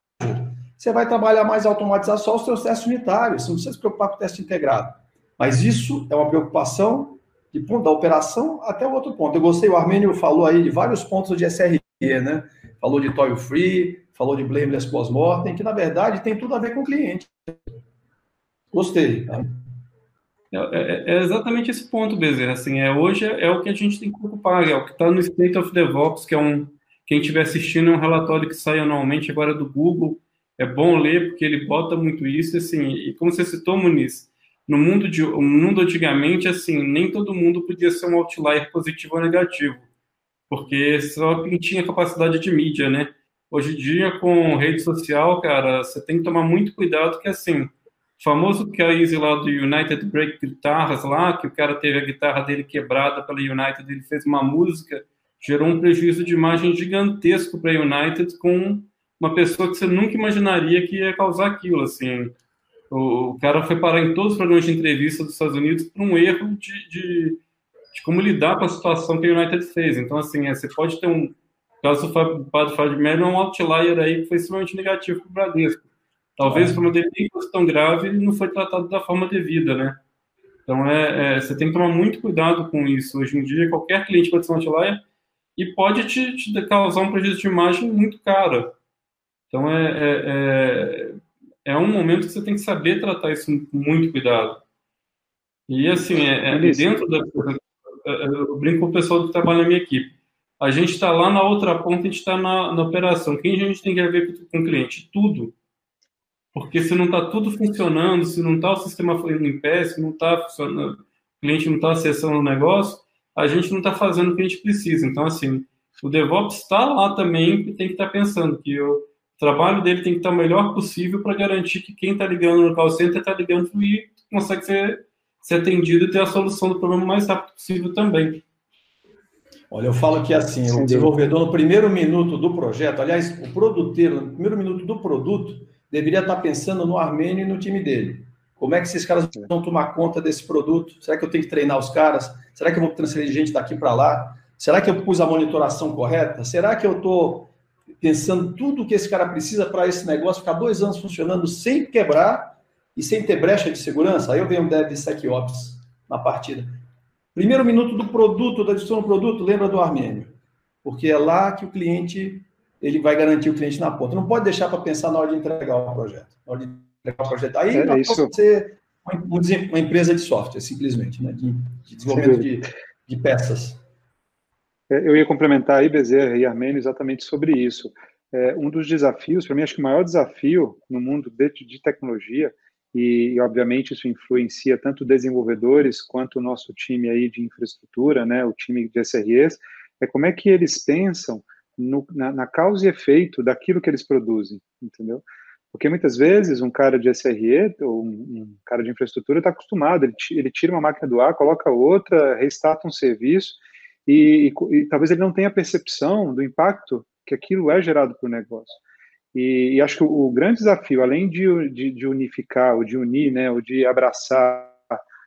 você vai trabalhar mais, automatizar só os seus testes unitários. Você não precisa se preocupar com o teste integrado. Mas isso é uma preocupação de ponto da operação até o outro ponto. Eu gostei, o Armenio falou aí de vários pontos de S R E, né? Falou de toil free, falou de blameless post-mortem, que na verdade tem tudo a ver com o cliente. Gostei, tá? É exatamente esse ponto, Bezerra. Assim, é, hoje é, é o que a gente tem que preocupar, é o que está no State of DevOps, que é um... Quem estiver assistindo é um relatório que sai anualmente agora do Google. É bom ler, porque ele bota muito isso. Assim, e como você citou, Muniz, no mundo, de, no mundo antigamente, assim, nem todo mundo podia ser um outlier positivo ou negativo, porque só quem tinha capacidade de mídia, né? Hoje em dia, com rede social, cara, você tem que tomar muito cuidado, que assim... O famoso case lá do United Break Guitarras lá, que o cara teve a guitarra dele quebrada pela United, ele fez uma música, gerou um prejuízo de imagem gigantesco para a United com uma pessoa que você nunca imaginaria que ia causar aquilo, assim. O, o cara foi parar em todos os programas de entrevista dos Estados Unidos por um erro de, de, de como lidar com a situação que a United fez. Então, assim, é, você pode ter um... O caso do Padre Fábio Melo é um outlier aí que foi extremamente negativo para o Bradesco. Talvez o problema dele nem fosse tão grave, ele não foi tratado da forma devida, né? Então, é, é, você tem que tomar muito cuidado com isso. Hoje em dia, qualquer cliente pode ser um outlier e pode te, te causar um prejuízo de imagem muito caro. Então, é, é, é, é um momento que você tem que saber tratar isso com muito cuidado. E, assim, é, é dentro da... Eu brinco com o pessoal que trabalha na minha equipe. A gente está lá na outra ponta, a gente está na, na operação. Quem a gente tem que ver com o cliente? Tudo. Porque se não está tudo funcionando, se não está o sistema em pé, se não está funcionando, o cliente não está acessando o negócio, a gente não está fazendo o que a gente precisa. Então, assim, o DevOps está lá também e tem que estar tá pensando que o trabalho dele tem que estar tá o melhor possível para garantir que quem está ligando no call center está ligando e consegue ser, ser atendido e ter a solução do problema o mais rápido possível também. Olha, eu falo que assim, o desenvolvedor no primeiro minuto do projeto, aliás, o produteiro no primeiro minuto do produto, deveria estar pensando no Armenio e no time dele. Como é que esses caras vão tomar conta desse produto? Será que eu tenho que treinar os caras? Será que eu vou transferir gente daqui para lá? Será que eu pus a monitoração correta? Será que eu estou pensando tudo o que esse cara precisa para esse negócio ficar dois anos funcionando sem quebrar e sem ter brecha de segurança? Aí eu venho um DevSecOps na partida. Primeiro minuto do produto, da edição do produto, lembra do Armenio. Porque é lá que o cliente... ele vai garantir o cliente na ponta. Não pode deixar para pensar na hora de entregar o projeto. Na hora de entregar o projeto. Aí é, pode ser uma empresa de software, simplesmente, né? de, de desenvolvimento de, de peças. Eu ia complementar aí, Bezerra e Armenio, exatamente sobre isso. É, um dos desafios, para mim, acho que o maior desafio no mundo de, de tecnologia, e, e obviamente, isso influencia tanto desenvolvedores quanto o nosso time aí de infraestrutura, né, o time de S R Es, é como é que eles pensam no, na, na causa e efeito daquilo que eles produzem, entendeu? Porque muitas vezes um cara de S R E ou um, um cara de infraestrutura está acostumado, ele, ele tira uma máquina do ar, coloca outra, restata um serviço e, e, e talvez ele não tenha percepção do impacto que aquilo é gerado para o negócio. E, e acho que o, o grande desafio, além de, de, de unificar, ou de unir, né, ou de abraçar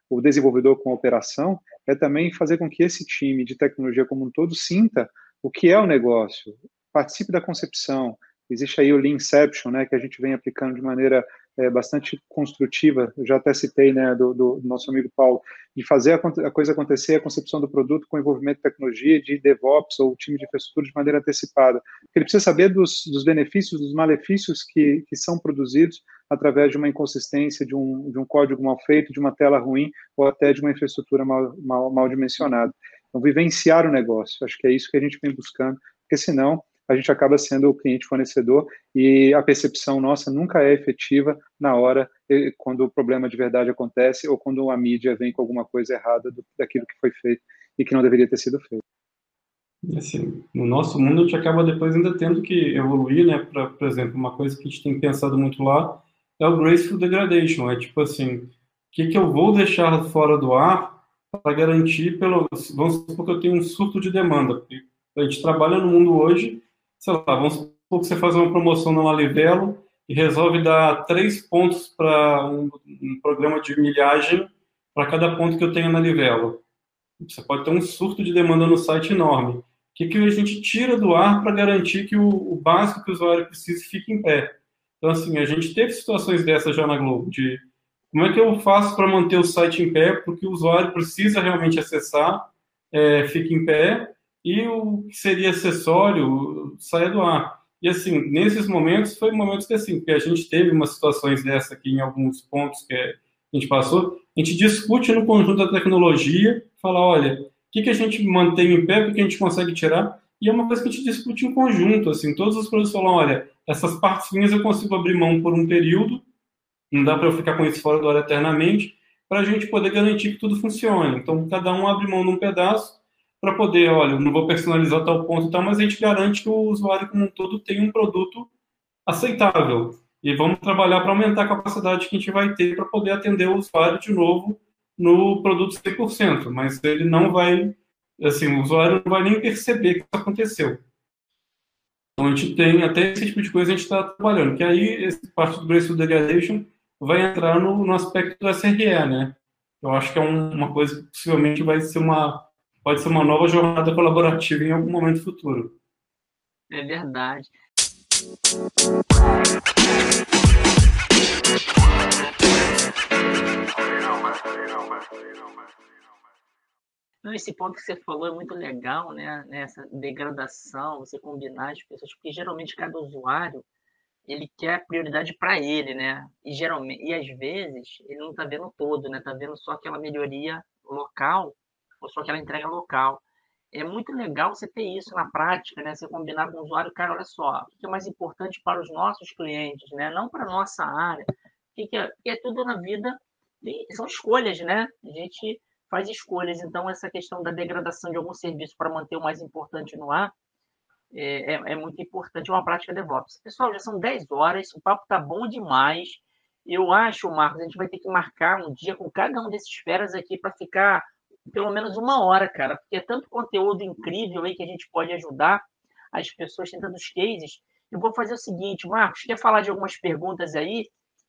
o desenvolvedor com a operação, é também fazer com que esse time de tecnologia como um todo sinta o que é o negócio, participe da concepção. Existe aí o Lean Inception, né, que a gente vem aplicando de maneira é, bastante construtiva, eu já até citei, né, do, do nosso amigo Paulo, de fazer a, a coisa acontecer, a concepção do produto com envolvimento de tecnologia, de DevOps ou time de infraestrutura de maneira antecipada. Ele precisa saber dos, dos benefícios, dos malefícios que, que são produzidos através de uma inconsistência, de um, de um código mal feito, de uma tela ruim ou até de uma infraestrutura mal, mal, mal dimensionada. Então, vivenciar o negócio, acho que é isso que a gente vem buscando, porque senão a gente acaba sendo o cliente fornecedor e a percepção nossa nunca é efetiva na hora quando o problema de verdade acontece ou quando a mídia vem com alguma coisa errada do, daquilo que foi feito e que não deveria ter sido feito. Assim, no nosso mundo, a gente acaba depois ainda tendo que evoluir, né? Pra, por exemplo, uma coisa que a gente tem pensado muito lá é o graceful degradation. É tipo assim, o que, que eu vou deixar fora do ar para garantir, pelo, vamos supor que eu tenho um surto de demanda. A gente trabalha no mundo hoje, sei lá, vamos supor que você faz uma promoção no Livelo e resolve dar três pontos para um, um programa de milhagem para cada ponto que eu tenho na Livelo. Você pode ter um surto de demanda no site enorme. O que, que a gente tira do ar para garantir que o, o básico que o usuário precisa fique em pé? Então, assim, a gente teve situações dessas já na Globo, de como é que eu faço para manter o site em pé, porque o usuário precisa realmente acessar, é, fique em pé, e o que seria acessório saia do ar. E assim, nesses momentos, foi momentos que assim, que a gente teve umas situações dessa aqui em alguns pontos que a gente passou, a gente discute no conjunto da tecnologia, fala, olha, o que, que a gente mantém em pé, o que a gente consegue tirar, e é uma coisa que a gente discute em conjunto, assim, todos os produtos falam, olha, essas partes minhas eu consigo abrir mão por um período, não dá para eu ficar com isso fora do ar eternamente, para a gente poder garantir que tudo funcione. Então, cada um abre mão de um pedaço, para poder, olha, eu não vou personalizar tal ponto e tal, mas a gente garante que o usuário como um todo tenha um produto aceitável. E vamos trabalhar para aumentar a capacidade que a gente vai ter para poder atender o usuário de novo no produto cem por cento. Mas ele não vai, assim, o usuário não vai nem perceber que isso aconteceu. Então a gente tem, até esse tipo de coisa a gente está trabalhando, que aí essa parte do Graceful Degradation vai entrar no, no aspecto do S R E, né? Eu acho que é um, uma coisa que possivelmente vai ser uma... Pode ser uma nova jornada colaborativa em algum momento futuro. É verdade. Esse ponto que você falou é muito legal, né? Essa degradação, você combinar as pessoas, porque geralmente cada usuário ele quer prioridade para ele, né? E, geralmente, e às vezes ele não está vendo todo, né? Está vendo só aquela melhoria local, ou só aquela entrega local. É muito legal você ter isso na prática, né? Você combinar com o usuário, cara, olha só, o que é mais importante para os nossos clientes, né? Não para a nossa área. Porque é, é tudo na vida, são escolhas, né? A gente faz escolhas. Então, essa questão da degradação de algum serviço para manter o mais importante no ar é, é, é muito importante, uma prática DevOps. Pessoal, já são dez horas, o papo tá bom demais. Eu acho, Marcos, a gente vai ter que marcar um dia com cada um desses feras aqui para ficar pelo menos uma hora, cara, porque é tanto conteúdo incrível aí que a gente pode ajudar as pessoas tentando os cases. Eu vou fazer o seguinte, Marcos, quer falar de algumas perguntas aí?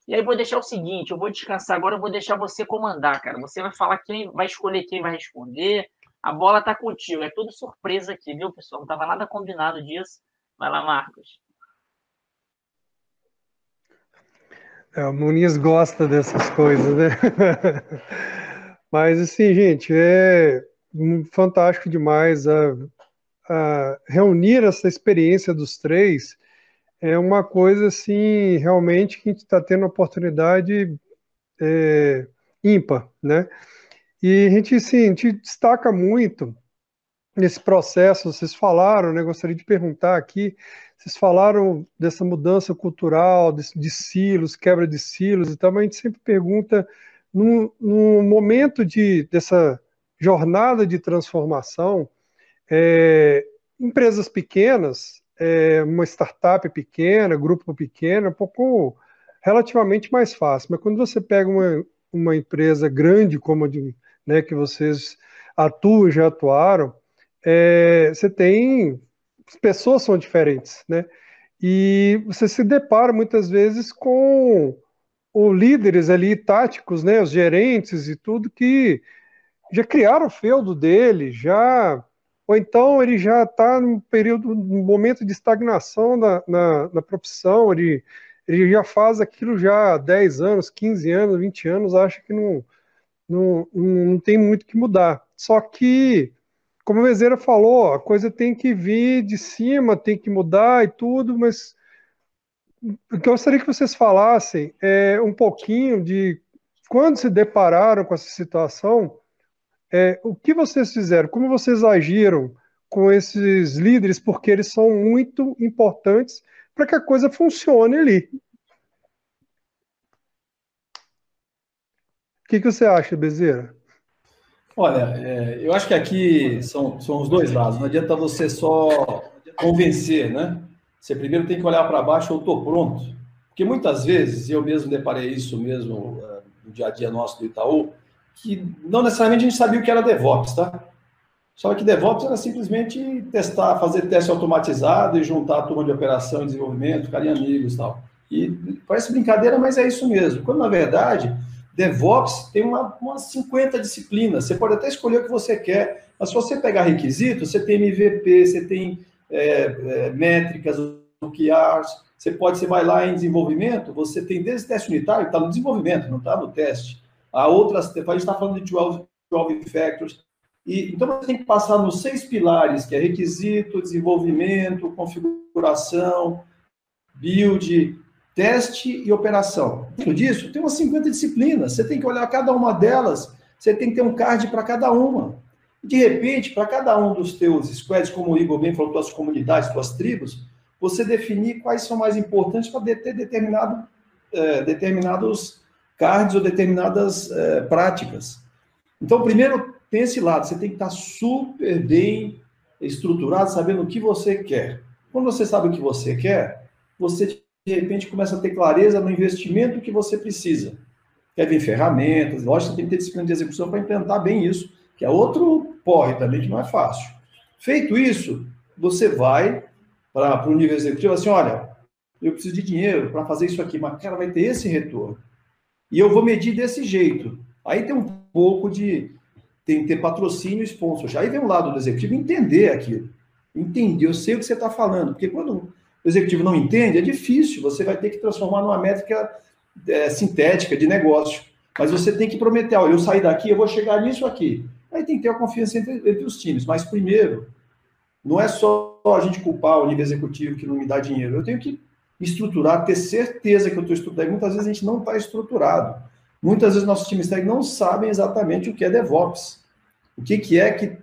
E aí vou deixar o seguinte, eu vou descansar agora, eu vou deixar você comandar, cara. Você vai falar quem vai escolher, quem vai responder. A bola tá contigo, é tudo surpresa aqui, viu, pessoal? Não tava nada combinado disso. Vai lá, Marcos. É, o Muniz gosta dessas coisas, né? Mas, assim, gente, é fantástico demais a, a reunir essa experiência dos três. É uma coisa, assim, realmente que a gente está tendo uma oportunidade é, ímpar, né? E a gente, assim, a gente destaca muito nesse processo, vocês falaram, né, gostaria de perguntar aqui, vocês falaram dessa mudança cultural, de, de silos, quebra de silos e tal, mas a gente sempre pergunta, no, no momento de, dessa jornada de transformação, é, empresas pequenas, é, uma startup pequena, grupo pequeno, é um pouco relativamente mais fácil, mas quando você pega uma, uma empresa grande como a de, né, que vocês atuam, já atuaram, é, você tem... As pessoas são diferentes, né? E você se depara muitas vezes com os líderes ali táticos, né? Os gerentes e tudo que já criaram o feudo dele, já... Ou então ele já está num período, num momento de estagnação na, na, na profissão, ele, ele já faz aquilo já há dez anos, quinze anos, vinte anos, acha que não, não, não tem muito que mudar. Só que, como o Bezerra falou, a coisa tem que vir de cima, tem que mudar e tudo, mas eu gostaria que vocês falassem é, um pouquinho de quando se depararam com essa situação, é, o que vocês fizeram, como vocês agiram com esses líderes, porque eles são muito importantes para que a coisa funcione ali. O que, que você acha, Bezerra? Olha, eu acho que aqui são, são os dois lados. Não adianta você só convencer, né? Você primeiro tem que olhar para baixo, eu estou pronto. Porque muitas vezes, eu mesmo deparei isso mesmo no dia a dia nosso do Itaú, que não necessariamente a gente sabia o que era DevOps, tá? Só que DevOps era simplesmente testar, fazer teste automatizado e juntar a turma de operação e desenvolvimento, ficarem amigos e tal. E parece brincadeira, mas é isso mesmo. Quando, na verdade... DevOps tem uma, umas cinquenta disciplinas, você pode até escolher o que você quer, mas se você pegar requisitos, você tem M V P, você tem é, é, métricas, O K Rs, você pode, você vai lá em desenvolvimento, você tem desde teste unitário, está no desenvolvimento, não está no teste. Há outras, a gente está falando de doze factors, e, então você tem que passar nos seis pilares, que é requisito, desenvolvimento, configuração, build, teste e operação. Dentro disso, tem umas cinquenta disciplinas. Você tem que olhar cada uma delas, você tem que ter um card para cada uma. De repente, para cada um dos teus squads, como o Igor bem falou, tuas comunidades, tuas tribos, você definir quais são mais importantes para ter determinado, é, determinados cards ou determinadas é, práticas. Então, primeiro, tem esse lado. Você tem que estar super bem estruturado, sabendo o que você quer. Quando você sabe o que você quer, você... de repente começa a ter clareza no investimento que você precisa. Quer vir ferramentas, lógico, você tem que ter disciplina de execução para implementar bem isso, que é outro porre também, que não é fácil. Feito isso, você vai para o nível executivo assim, olha, eu preciso de dinheiro para fazer isso aqui, mas cara, vai ter esse retorno. E eu vou medir desse jeito. Aí tem um pouco de... tem que ter patrocínio e sponsor. Aí vem um lado do executivo entender aquilo. Entender, eu sei o que você está falando, porque quando... o executivo não entende, é difícil, você vai ter que transformar numa métrica é, sintética de negócio, mas você tem que prometer, olha, eu sair daqui, eu vou chegar nisso aqui. Aí tem que ter a confiança entre, entre os times, mas primeiro, não é só a gente culpar o nível executivo que não me dá dinheiro, eu tenho que me estruturar, ter certeza que eu estou estruturado, e muitas vezes a gente não está estruturado, muitas vezes nossos times técnicos não sabem exatamente o que é DevOps, o que, que é que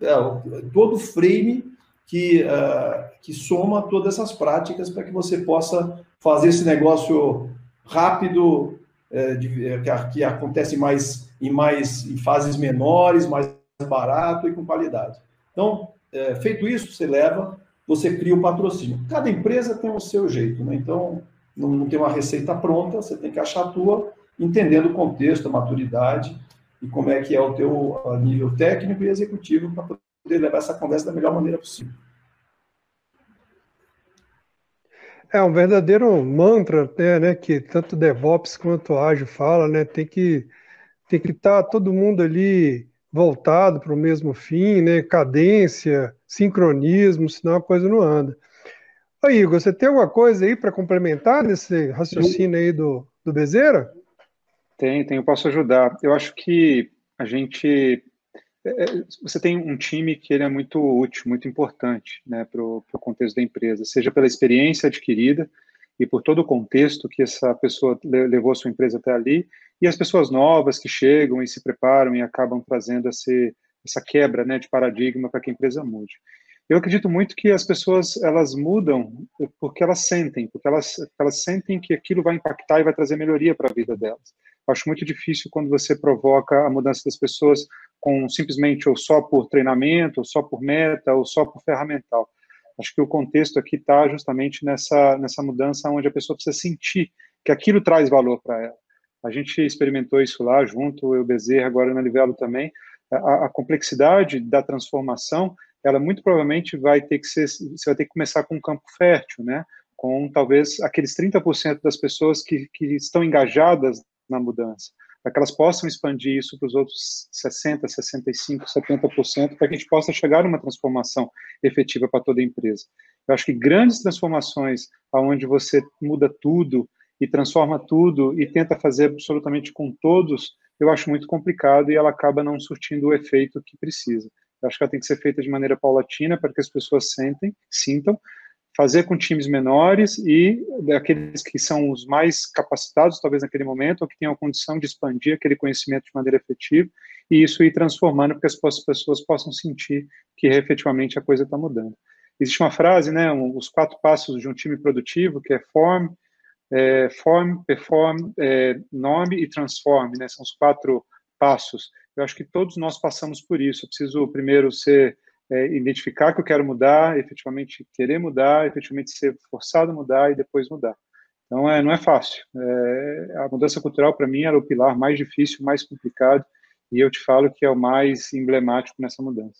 todo o frame... Que, uh, que soma todas essas práticas para que você possa fazer esse negócio rápido, eh, de, que, que acontece mais, em, mais, em fases menores, mais barato e com qualidade. Então, eh, feito isso, você leva, você cria o patrocínio. Cada empresa tem o seu jeito, né? Então, não, não tem uma receita pronta, você tem que achar a tua, entendendo o contexto, a maturidade e como é que é o teu nível técnico e executivo para poder levar essa conversa da melhor maneira possível. É um verdadeiro mantra, né, né que tanto DevOps quanto Ágil fala, né, tem que tem que estar todo mundo ali voltado para o mesmo fim, né, cadência, sincronismo, senão a coisa não anda. Aí, Igor, você tem alguma coisa aí para complementar nesse raciocínio aí do, do Bezerra? Tem, tem, eu posso ajudar. Eu acho que a gente... você tem um time que ele é muito útil, muito importante, né, para o contexto da empresa, seja pela experiência adquirida e por todo o contexto que essa pessoa levou a sua empresa até ali, e as pessoas novas que chegam e se preparam e acabam trazendo esse, essa quebra, né, de paradigma para que a empresa mude. Eu acredito muito que as pessoas, elas mudam porque elas sentem, porque elas, elas sentem que aquilo vai impactar e vai trazer melhoria para a vida delas. Eu acho muito difícil quando você provoca a mudança das pessoas com simplesmente ou só por treinamento, ou só por meta, ou só por ferramental. Acho que o contexto aqui está justamente nessa, nessa mudança onde a pessoa precisa sentir que aquilo traz valor para ela. A gente experimentou isso lá junto, eu, Bezerra, agora na Livelo também. A, a complexidade da transformação, ela muito provavelmente vai ter que ser, você vai ter que começar com um campo fértil, né? Com talvez aqueles trinta por cento das pessoas que, que estão engajadas na mudança, para que elas possam expandir isso para os outros sessenta por cento, sessenta e cinco por cento, setenta por cento, para que a gente possa chegar a uma transformação efetiva para toda a empresa. Eu acho que grandes transformações, onde você muda tudo e transforma tudo e tenta fazer absolutamente com todos, eu acho muito complicado e ela acaba não surtindo o efeito que precisa. Eu acho que ela tem que ser feita de maneira paulatina para que as pessoas sentem, sintam, fazer com times menores e aqueles que são os mais capacitados, talvez naquele momento, ou que tenham a condição de expandir aquele conhecimento de maneira efetiva, e isso ir transformando para que as pessoas possam sentir que efetivamente a coisa está mudando. Existe uma frase, né, um, os quatro passos de um time produtivo, que é form, é, form perform, é, nome e transform, né, são os quatro passos. Eu acho que todos nós passamos por isso. Eu preciso primeiro ser... É, identificar que eu quero mudar, efetivamente querer mudar, efetivamente ser forçado a mudar e depois mudar. Então, é, não é fácil. É, a mudança cultural, para mim, era o pilar mais difícil, mais complicado, e eu te falo que é o mais emblemático nessa mudança.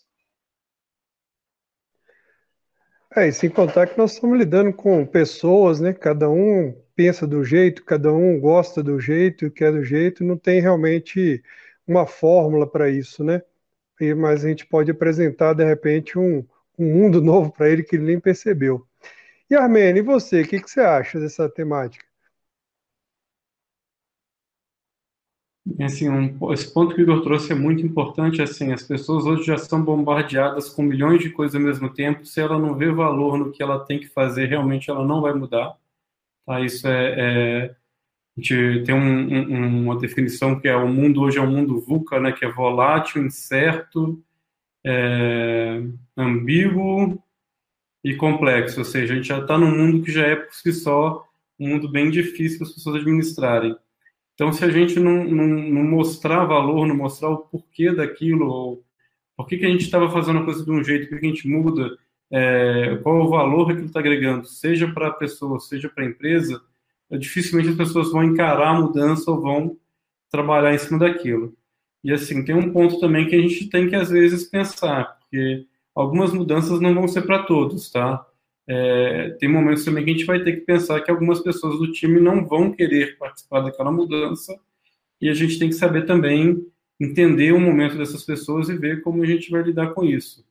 É, e sem contar que nós estamos lidando com pessoas, né? Cada um pensa do jeito, cada um gosta do jeito, quer do jeito, não tem realmente uma fórmula para isso, né? Mas a gente pode apresentar, de repente, um, um mundo novo para ele que ele nem percebeu. E, Armenio, e você? O que, que você acha dessa temática? Assim, um, esse ponto que o Igor trouxe é muito importante. Assim, as pessoas hoje já são bombardeadas com milhões de coisas ao mesmo tempo. Se ela não vê valor no que ela tem que fazer, realmente ela não vai mudar. Tá? Isso é... é... A gente tem um, um, uma definição que é o mundo hoje é um mundo VUCA, né, que é volátil, incerto, é, ambíguo e complexo. Ou seja, a gente já está num mundo que já é por si só um mundo bem difícil para as pessoas administrarem. Então, se a gente não, não, não mostrar valor, não mostrar o porquê daquilo, ou por que, que a gente estava fazendo a coisa de um jeito, por que a gente muda, é, qual o valor que aquilo está agregando, seja para a pessoa, seja para a empresa, dificilmente as pessoas vão encarar a mudança ou vão trabalhar em cima daquilo. E, assim, tem um ponto também que a gente tem que, às vezes, pensar, porque algumas mudanças não vão ser para todos, tá? É, tem momentos também que a gente vai ter que pensar que algumas pessoas do time não vão querer participar daquela mudança e a gente tem que saber também entender o momento dessas pessoas e ver como a gente vai lidar com isso.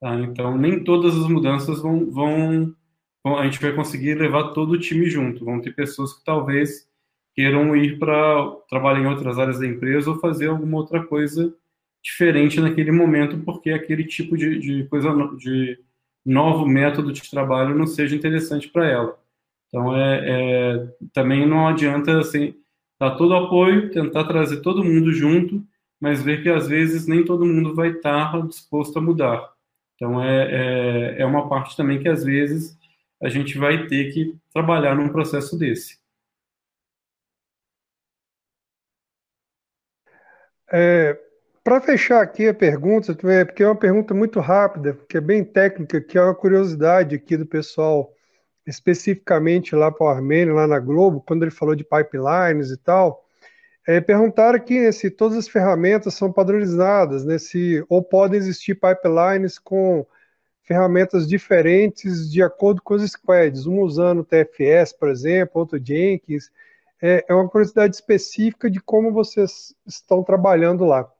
Tá? Então, nem todas as mudanças vão... vão Bom, a gente vai conseguir levar todo o time junto. Vão ter pessoas que talvez queiram ir para trabalhar em outras áreas da empresa ou fazer alguma outra coisa diferente naquele momento, porque aquele tipo de, de coisa, de novo método de trabalho não seja interessante para ela. Então, é, é, também não adianta, assim, dar todo o apoio, tentar trazer todo mundo junto, mas ver que, às vezes, nem todo mundo vai estar disposto a mudar. Então, é, é, é uma parte também que, às vezes, a gente vai ter que trabalhar num processo desse. É, para fechar aqui a pergunta, porque é uma pergunta muito rápida, que é bem técnica, que é uma curiosidade aqui do pessoal, especificamente lá para o Armenio, lá na Globo, quando ele falou de pipelines e tal, é, perguntaram aqui, né, se todas as ferramentas são padronizadas, né, se, ou podem existir pipelines com ferramentas diferentes de acordo com os squads, um usando o T F S, por exemplo, outro Jenkins. É, é uma curiosidade específica de como vocês estão trabalhando lá.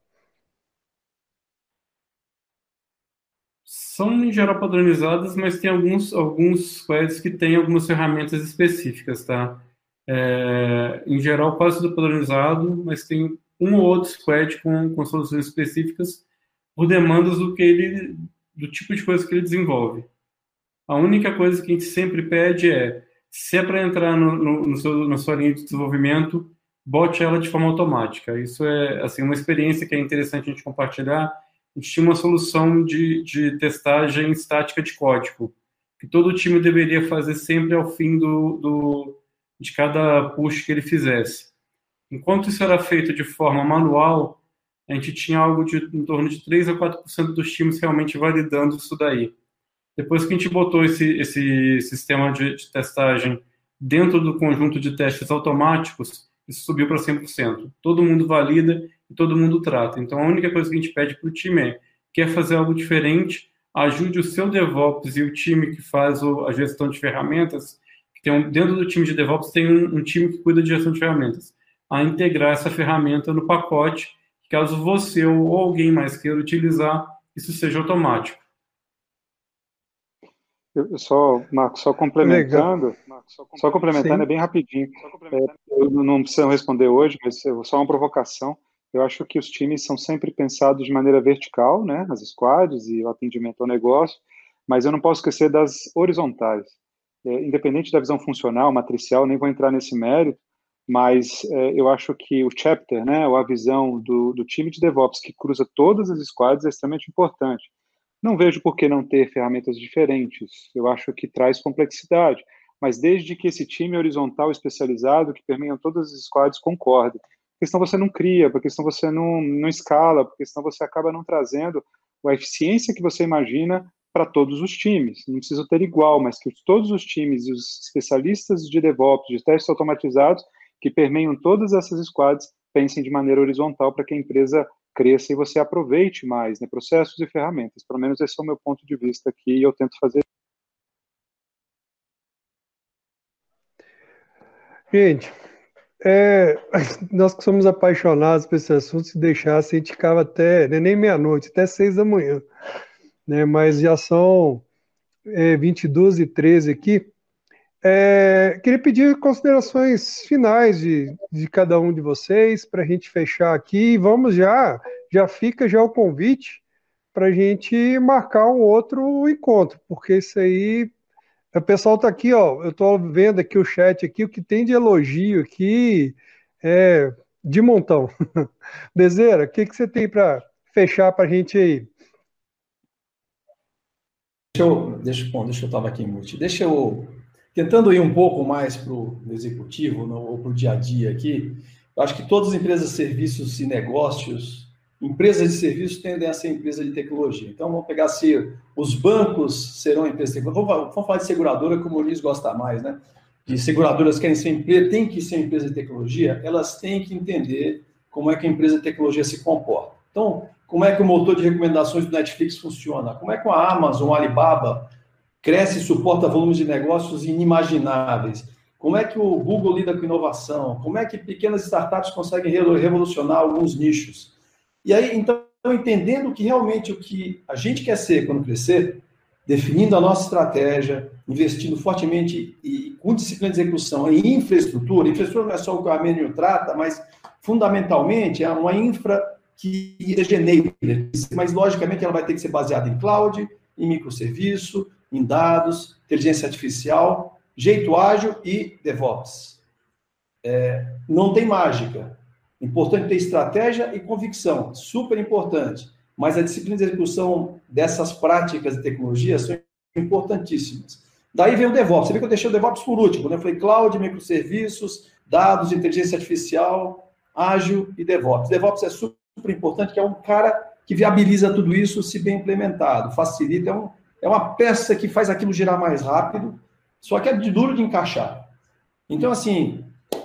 São, em geral, padronizadas, mas tem alguns, alguns squads que têm algumas ferramentas específicas, tá? É, em geral, quase tudo padronizado, mas tem um ou outro squad com, com soluções específicas por demandas do que ele... do tipo de coisa que ele desenvolve. A única coisa que a gente sempre pede é, se é para entrar no, no, no seu, na sua linha de desenvolvimento, bote ela de forma automática. Isso é, assim, uma experiência que é interessante a gente compartilhar, a gente tinha uma solução de, de testagem estática de código, que todo time deveria fazer sempre ao fim do, do, de cada push que ele fizesse. Enquanto isso era feito de forma manual, a gente tinha algo de em torno de três a quatro por cento dos times realmente validando isso daí. Depois que a gente botou esse, esse sistema de, de testagem dentro do conjunto de testes automáticos, isso subiu para cem por cento. Todo mundo valida e todo mundo trata. Então, a única coisa que a gente pede para o time é, quer fazer algo diferente, ajude o seu DevOps e o time que faz a gestão de ferramentas, que tem um, dentro do time de DevOps tem um, um time que cuida de gestão de ferramentas, a integrar essa ferramenta no pacote, caso você ou alguém mais queira utilizar, isso seja automático. Eu só, Marco, só complementando, Marco, só complementando, só complementando é bem rapidinho. É, eu não preciso responder hoje, mas só uma provocação. Eu acho que os times são sempre pensados de maneira vertical, né, as squads e o atendimento ao negócio, mas eu não posso esquecer das horizontais. É, independente da visão funcional, matricial, nem vou entrar nesse mérito, mas eh, eu acho que o chapter, né, ou a visão do, do time de DevOps que cruza todas as squads é extremamente importante. Não vejo por que não ter ferramentas diferentes, eu acho que traz complexidade, mas desde que esse time horizontal especializado que permeia todas as squads concorde, porque senão você não cria, porque senão você não, não escala, porque senão você acaba não trazendo a eficiência que você imagina para todos os times. Não precisa ter igual, mas que todos os times e os especialistas de DevOps, de testes automatizados, que permeiam todas essas squads, pensem de maneira horizontal para que a empresa cresça e você aproveite mais, né, processos e ferramentas. Pelo menos esse é o meu ponto de vista aqui e eu tento fazer. Gente, é, nós que somos apaixonados por esse assunto, se deixasse, a gente ficava até, né, nem meia-noite, até seis da manhã. Né, mas já são é, vinte e duas e treze aqui. É, queria pedir considerações finais de, de cada um de vocês para a gente fechar aqui e vamos já, já fica já o convite para a gente marcar um outro encontro, porque isso aí, o pessoal está aqui, ó, eu estou vendo aqui o chat, aqui, o que tem de elogio aqui é de montão. Bezerra, o que, que você tem para fechar para a gente aí? Deixa eu, deixa, bom, deixa eu estava aqui em mute, deixa eu tentando ir um pouco mais para o executivo no, ou para o dia a dia aqui, eu acho que todas as empresas de serviços e negócios, empresas de serviços tendem a ser empresa de tecnologia. Então, vamos pegar se os bancos serão empresas de tecnologia. Vamos, vamos falar de seguradora, como o Luiz gosta mais, né? Que seguradoras querem ser, têm que ser empresa de tecnologia, elas têm que entender como é que a empresa de tecnologia se comporta. Então, como é que o motor de recomendações do Netflix funciona? Como é que a Amazon, a Alibaba cresce e suporta volumes de negócios inimagináveis? Como é que o Google lida com inovação? Como é que pequenas startups conseguem revolucionar alguns nichos? E aí, então, entendendo que realmente o que a gente quer ser quando crescer, definindo a nossa estratégia, investindo fortemente e com disciplina de execução em infraestrutura, infraestrutura não é só o que o Armenio trata, mas fundamentalmente é uma infra que regeneira, mas logicamente ela vai ter que ser baseada em cloud, em microserviço, em dados, inteligência artificial, jeito ágil e DevOps. É, não tem mágica. Importante ter estratégia e convicção, super importante. Mas a disciplina de execução dessas práticas de tecnologia são importantíssimas. Daí vem o DevOps. Você vê que eu deixei o DevOps por último, né? Eu falei cloud, microserviços, dados, inteligência artificial, ágil e DevOps. DevOps é super importante, que é um cara que viabiliza tudo isso se bem implementado, facilita, é um É uma peça que faz aquilo girar mais rápido, só que é duro de encaixar. Então, assim,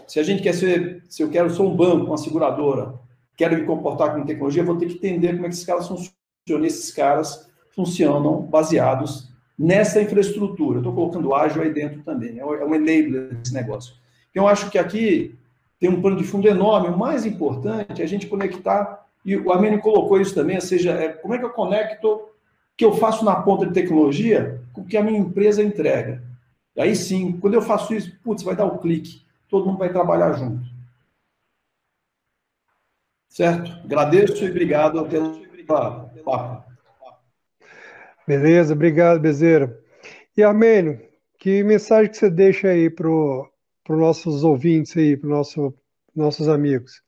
se a gente quer ser, se eu quero, sou um banco, uma seguradora, quero me comportar com tecnologia, vou ter que entender como é que esses caras funcionam. Esses caras funcionam baseados nessa infraestrutura. Estou colocando ágil aí dentro também, é um enabler desse negócio. Então, eu acho que aqui tem um plano de fundo enorme. O mais importante é a gente conectar, e o Armenio colocou isso também, ou seja, é, como é que eu conecto que eu faço na ponta de tecnologia com o que a minha empresa entrega. E aí sim, quando eu faço isso, putz, vai dar um clique. Todo mundo vai trabalhar junto. Certo? Agradeço e obrigado pelo papo. Beleza, obrigado, Bezerra. E, Armenio, que mensagem que você deixa aí para os nossos ouvintes, aí, para os nosso, nossos amigos?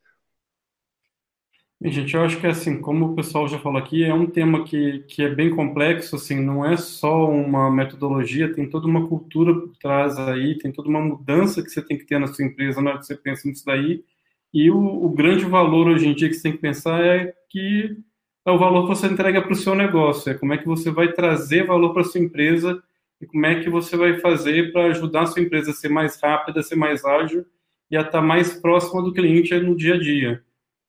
Bem, gente, eu acho que, assim, como o pessoal já falou aqui, é um tema que, que é bem complexo, assim, não é só uma metodologia, tem toda uma cultura por trás aí, tem toda uma mudança que você tem que ter na sua empresa na hora que você pensa nisso daí, e o, o grande valor hoje em dia que você tem que pensar é que é o valor que você entrega para o seu negócio, é como é que você vai trazer valor para a sua empresa e como é que você vai fazer para ajudar a sua empresa a ser mais rápida, a ser mais ágil e a estar mais próxima do cliente no dia a dia.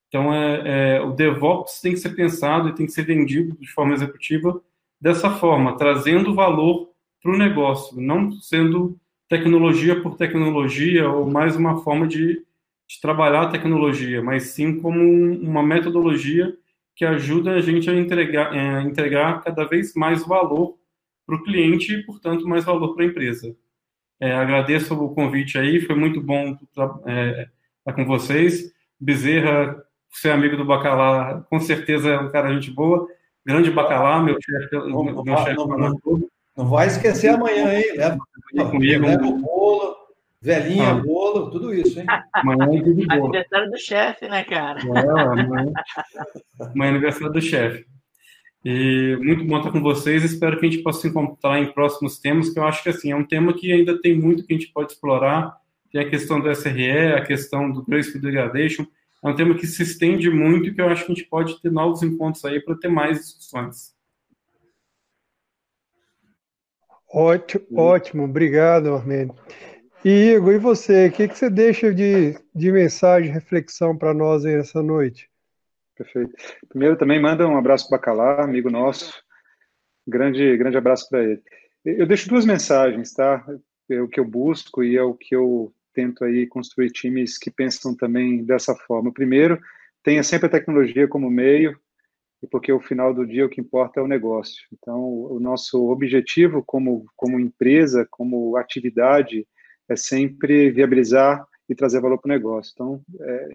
Então, é, é, o DevOps tem que ser pensado e tem que ser vendido de forma executiva dessa forma, trazendo valor para o negócio, não sendo tecnologia por tecnologia ou mais uma forma de, de trabalhar a tecnologia, mas sim como um, uma metodologia que ajuda a gente a entregar, é, entregar cada vez mais valor para o cliente e, portanto, mais valor para a empresa. É, agradeço o convite aí, foi muito bom estar é, tá com vocês. Bezerra, você é amigo do Bacalá, com certeza é um cara gente boa. Grande Bacalá, meu chefe. Não, meu não, chefe não, não, não vai esquecer amanhã, hein? Leva, comigo, leva o bolo, velhinha, ah. bolo, tudo isso, hein? Amanhã é tudo bolo. Aniversário do chefe, né, cara? É, amanhã, amanhã é aniversário do chefe. E muito bom estar com vocês. Espero que a gente possa se encontrar em próximos temas, que eu acho que assim, é um tema que ainda tem muito que a gente pode explorar. Tem a questão do S R E, a questão do Grace Degradation. É um tema que se estende muito e que eu acho que a gente pode ter novos encontros aí para ter mais discussões. Ótimo, ótimo. Obrigado, Armenio. E, Igor, e você? O que, que você deixa de, de mensagem, reflexão para nós aí essa noite? Perfeito. Primeiro, também manda um abraço para o Bacalá, amigo nosso. Grande, grande abraço para ele. Eu deixo duas mensagens, tá? É o que eu busco e é o que eu tento aí construir times que pensam também dessa forma. Primeiro, tenha sempre a tecnologia como meio, porque o final do dia o que importa é o negócio. Então, o nosso objetivo como, como empresa, como atividade, é sempre viabilizar e trazer valor para o negócio. Então, é,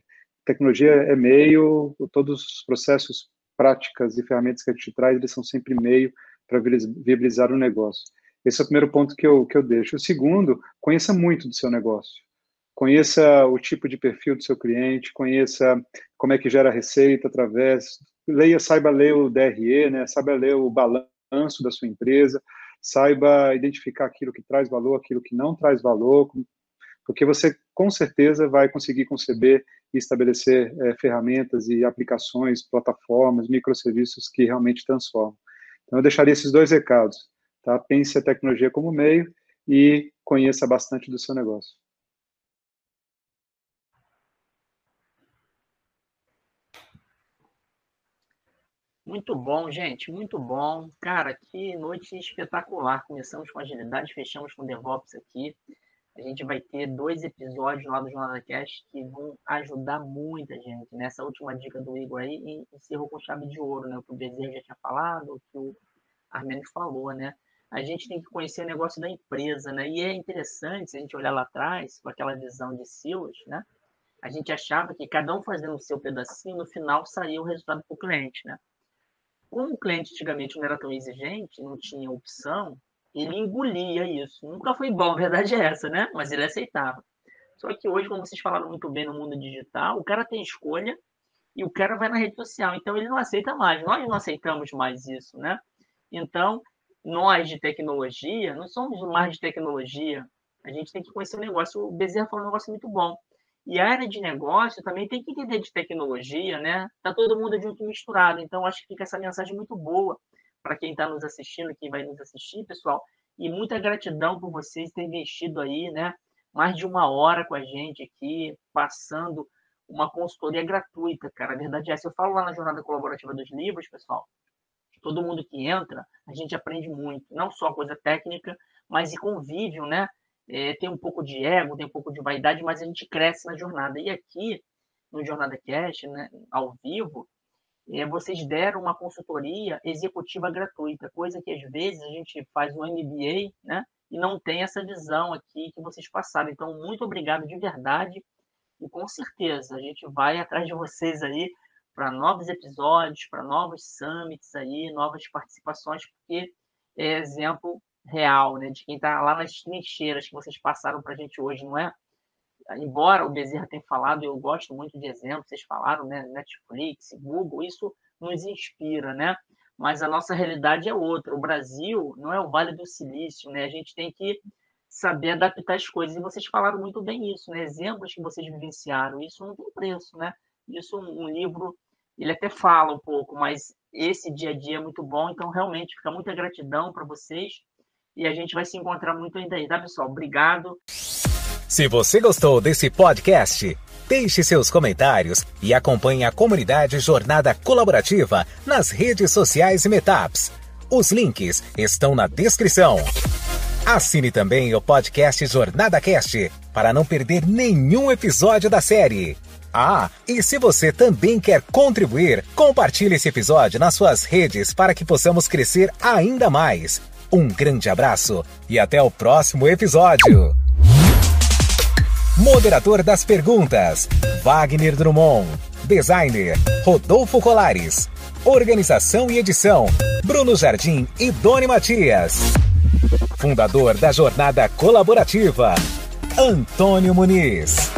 tecnologia é meio, todos os processos, práticas e ferramentas que a gente traz, eles são sempre meio para viabilizar o negócio. Esse é o primeiro ponto que eu, que eu deixo. O segundo, conheça muito do seu negócio. Conheça o tipo de perfil do seu cliente, conheça como é que gera a receita através... Leia, saiba ler o D R E, né? Saiba ler o balanço da sua empresa, saiba identificar aquilo que traz valor, aquilo que não traz valor, porque você, com certeza, vai conseguir conceber e estabelecer é, ferramentas e aplicações, plataformas, microserviços que realmente transformam. Então, eu deixaria esses dois recados. Tá? Pense a tecnologia como meio e conheça bastante do seu negócio. Muito bom, gente, muito bom. Cara, que noite espetacular. Começamos com agilidade, fechamos com DevOps aqui. A gente vai ter dois episódios lá do Jornada Cast que vão ajudar muita gente. Nessa última dica do Igor aí, e encerrou com chave de ouro, né? O que o Bezerra já tinha falado, o que o Armenio falou, né? A gente tem que conhecer o negócio da empresa, né? E é interessante, se a gente olhar lá atrás, com aquela visão de silos, né? A gente achava que cada um fazendo o seu pedacinho, no final saía o resultado para o cliente, né? Como o cliente antigamente não era tão exigente, não tinha opção, ele engolia isso. Nunca foi bom, a verdade é essa, né? Mas ele aceitava. Só que hoje, como vocês falaram muito bem no mundo digital, o cara tem escolha e o cara vai na rede social. Então, ele não aceita mais. Nós não aceitamos mais isso, né? Então, nós de tecnologia, não somos mais de tecnologia, a gente tem que conhecer o negócio. O Bezerra falou um negócio muito bom. E a área de negócio também tem que entender de tecnologia, né? Está todo mundo junto misturado. Então, acho que fica essa mensagem muito boa para quem está nos assistindo, quem vai nos assistir, pessoal. E muita gratidão por vocês terem investido aí, né? Mais de uma hora com a gente aqui, passando uma consultoria gratuita, cara. A verdade é essa. Eu falo lá na Jornada Colaborativa dos Livros, pessoal. Todo mundo que entra, a gente aprende muito. Não só coisa técnica, mas e convívio, né? É, tem um pouco de ego, tem um pouco de vaidade, mas a gente cresce na jornada. E aqui, no Jornada Cast, né, ao vivo, é, vocês deram uma consultoria executiva gratuita, coisa que às vezes a gente faz um M B A, né, e não tem essa visão aqui que vocês passaram. Então, muito obrigado de verdade e com certeza a gente vai atrás de vocês aí para novos episódios, para novos summits aí, novas participações, porque é exemplo real, né, de quem está lá nas trincheiras que vocês passaram para a gente hoje, não é? embora o Bezerra tenha falado, eu gosto muito de exemplos, vocês falaram, né, Netflix, Google, isso nos inspira, né? Mas a nossa realidade é outra. O Brasil não é o Vale do Silício, né? A gente tem que saber adaptar as coisas. E vocês falaram muito bem isso, né? Exemplos que vocês vivenciaram, isso não tem preço, né? Isso um livro, ele até fala um pouco, mas esse dia a dia é muito bom. Então, realmente, fica muita gratidão para vocês. E a gente vai se encontrar muito ainda aí, tá, pessoal? Obrigado. Se você gostou desse podcast, deixe seus comentários e acompanhe a comunidade Jornada Colaborativa nas redes sociais e Metaps. Os links estão na descrição. Assine também o podcast Jornada Cast para não perder nenhum episódio da série. Ah, e se você também quer contribuir, compartilhe esse episódio nas suas redes para que possamos crescer ainda mais. Um grande abraço e até o próximo episódio. Moderador das perguntas, Wagner Drumond. Designer, Rodolfo Colares. Organização e edição, Bruno Jardim e Doni Matias. Fundador da Jornada Colaborativa, Antônio Muniz.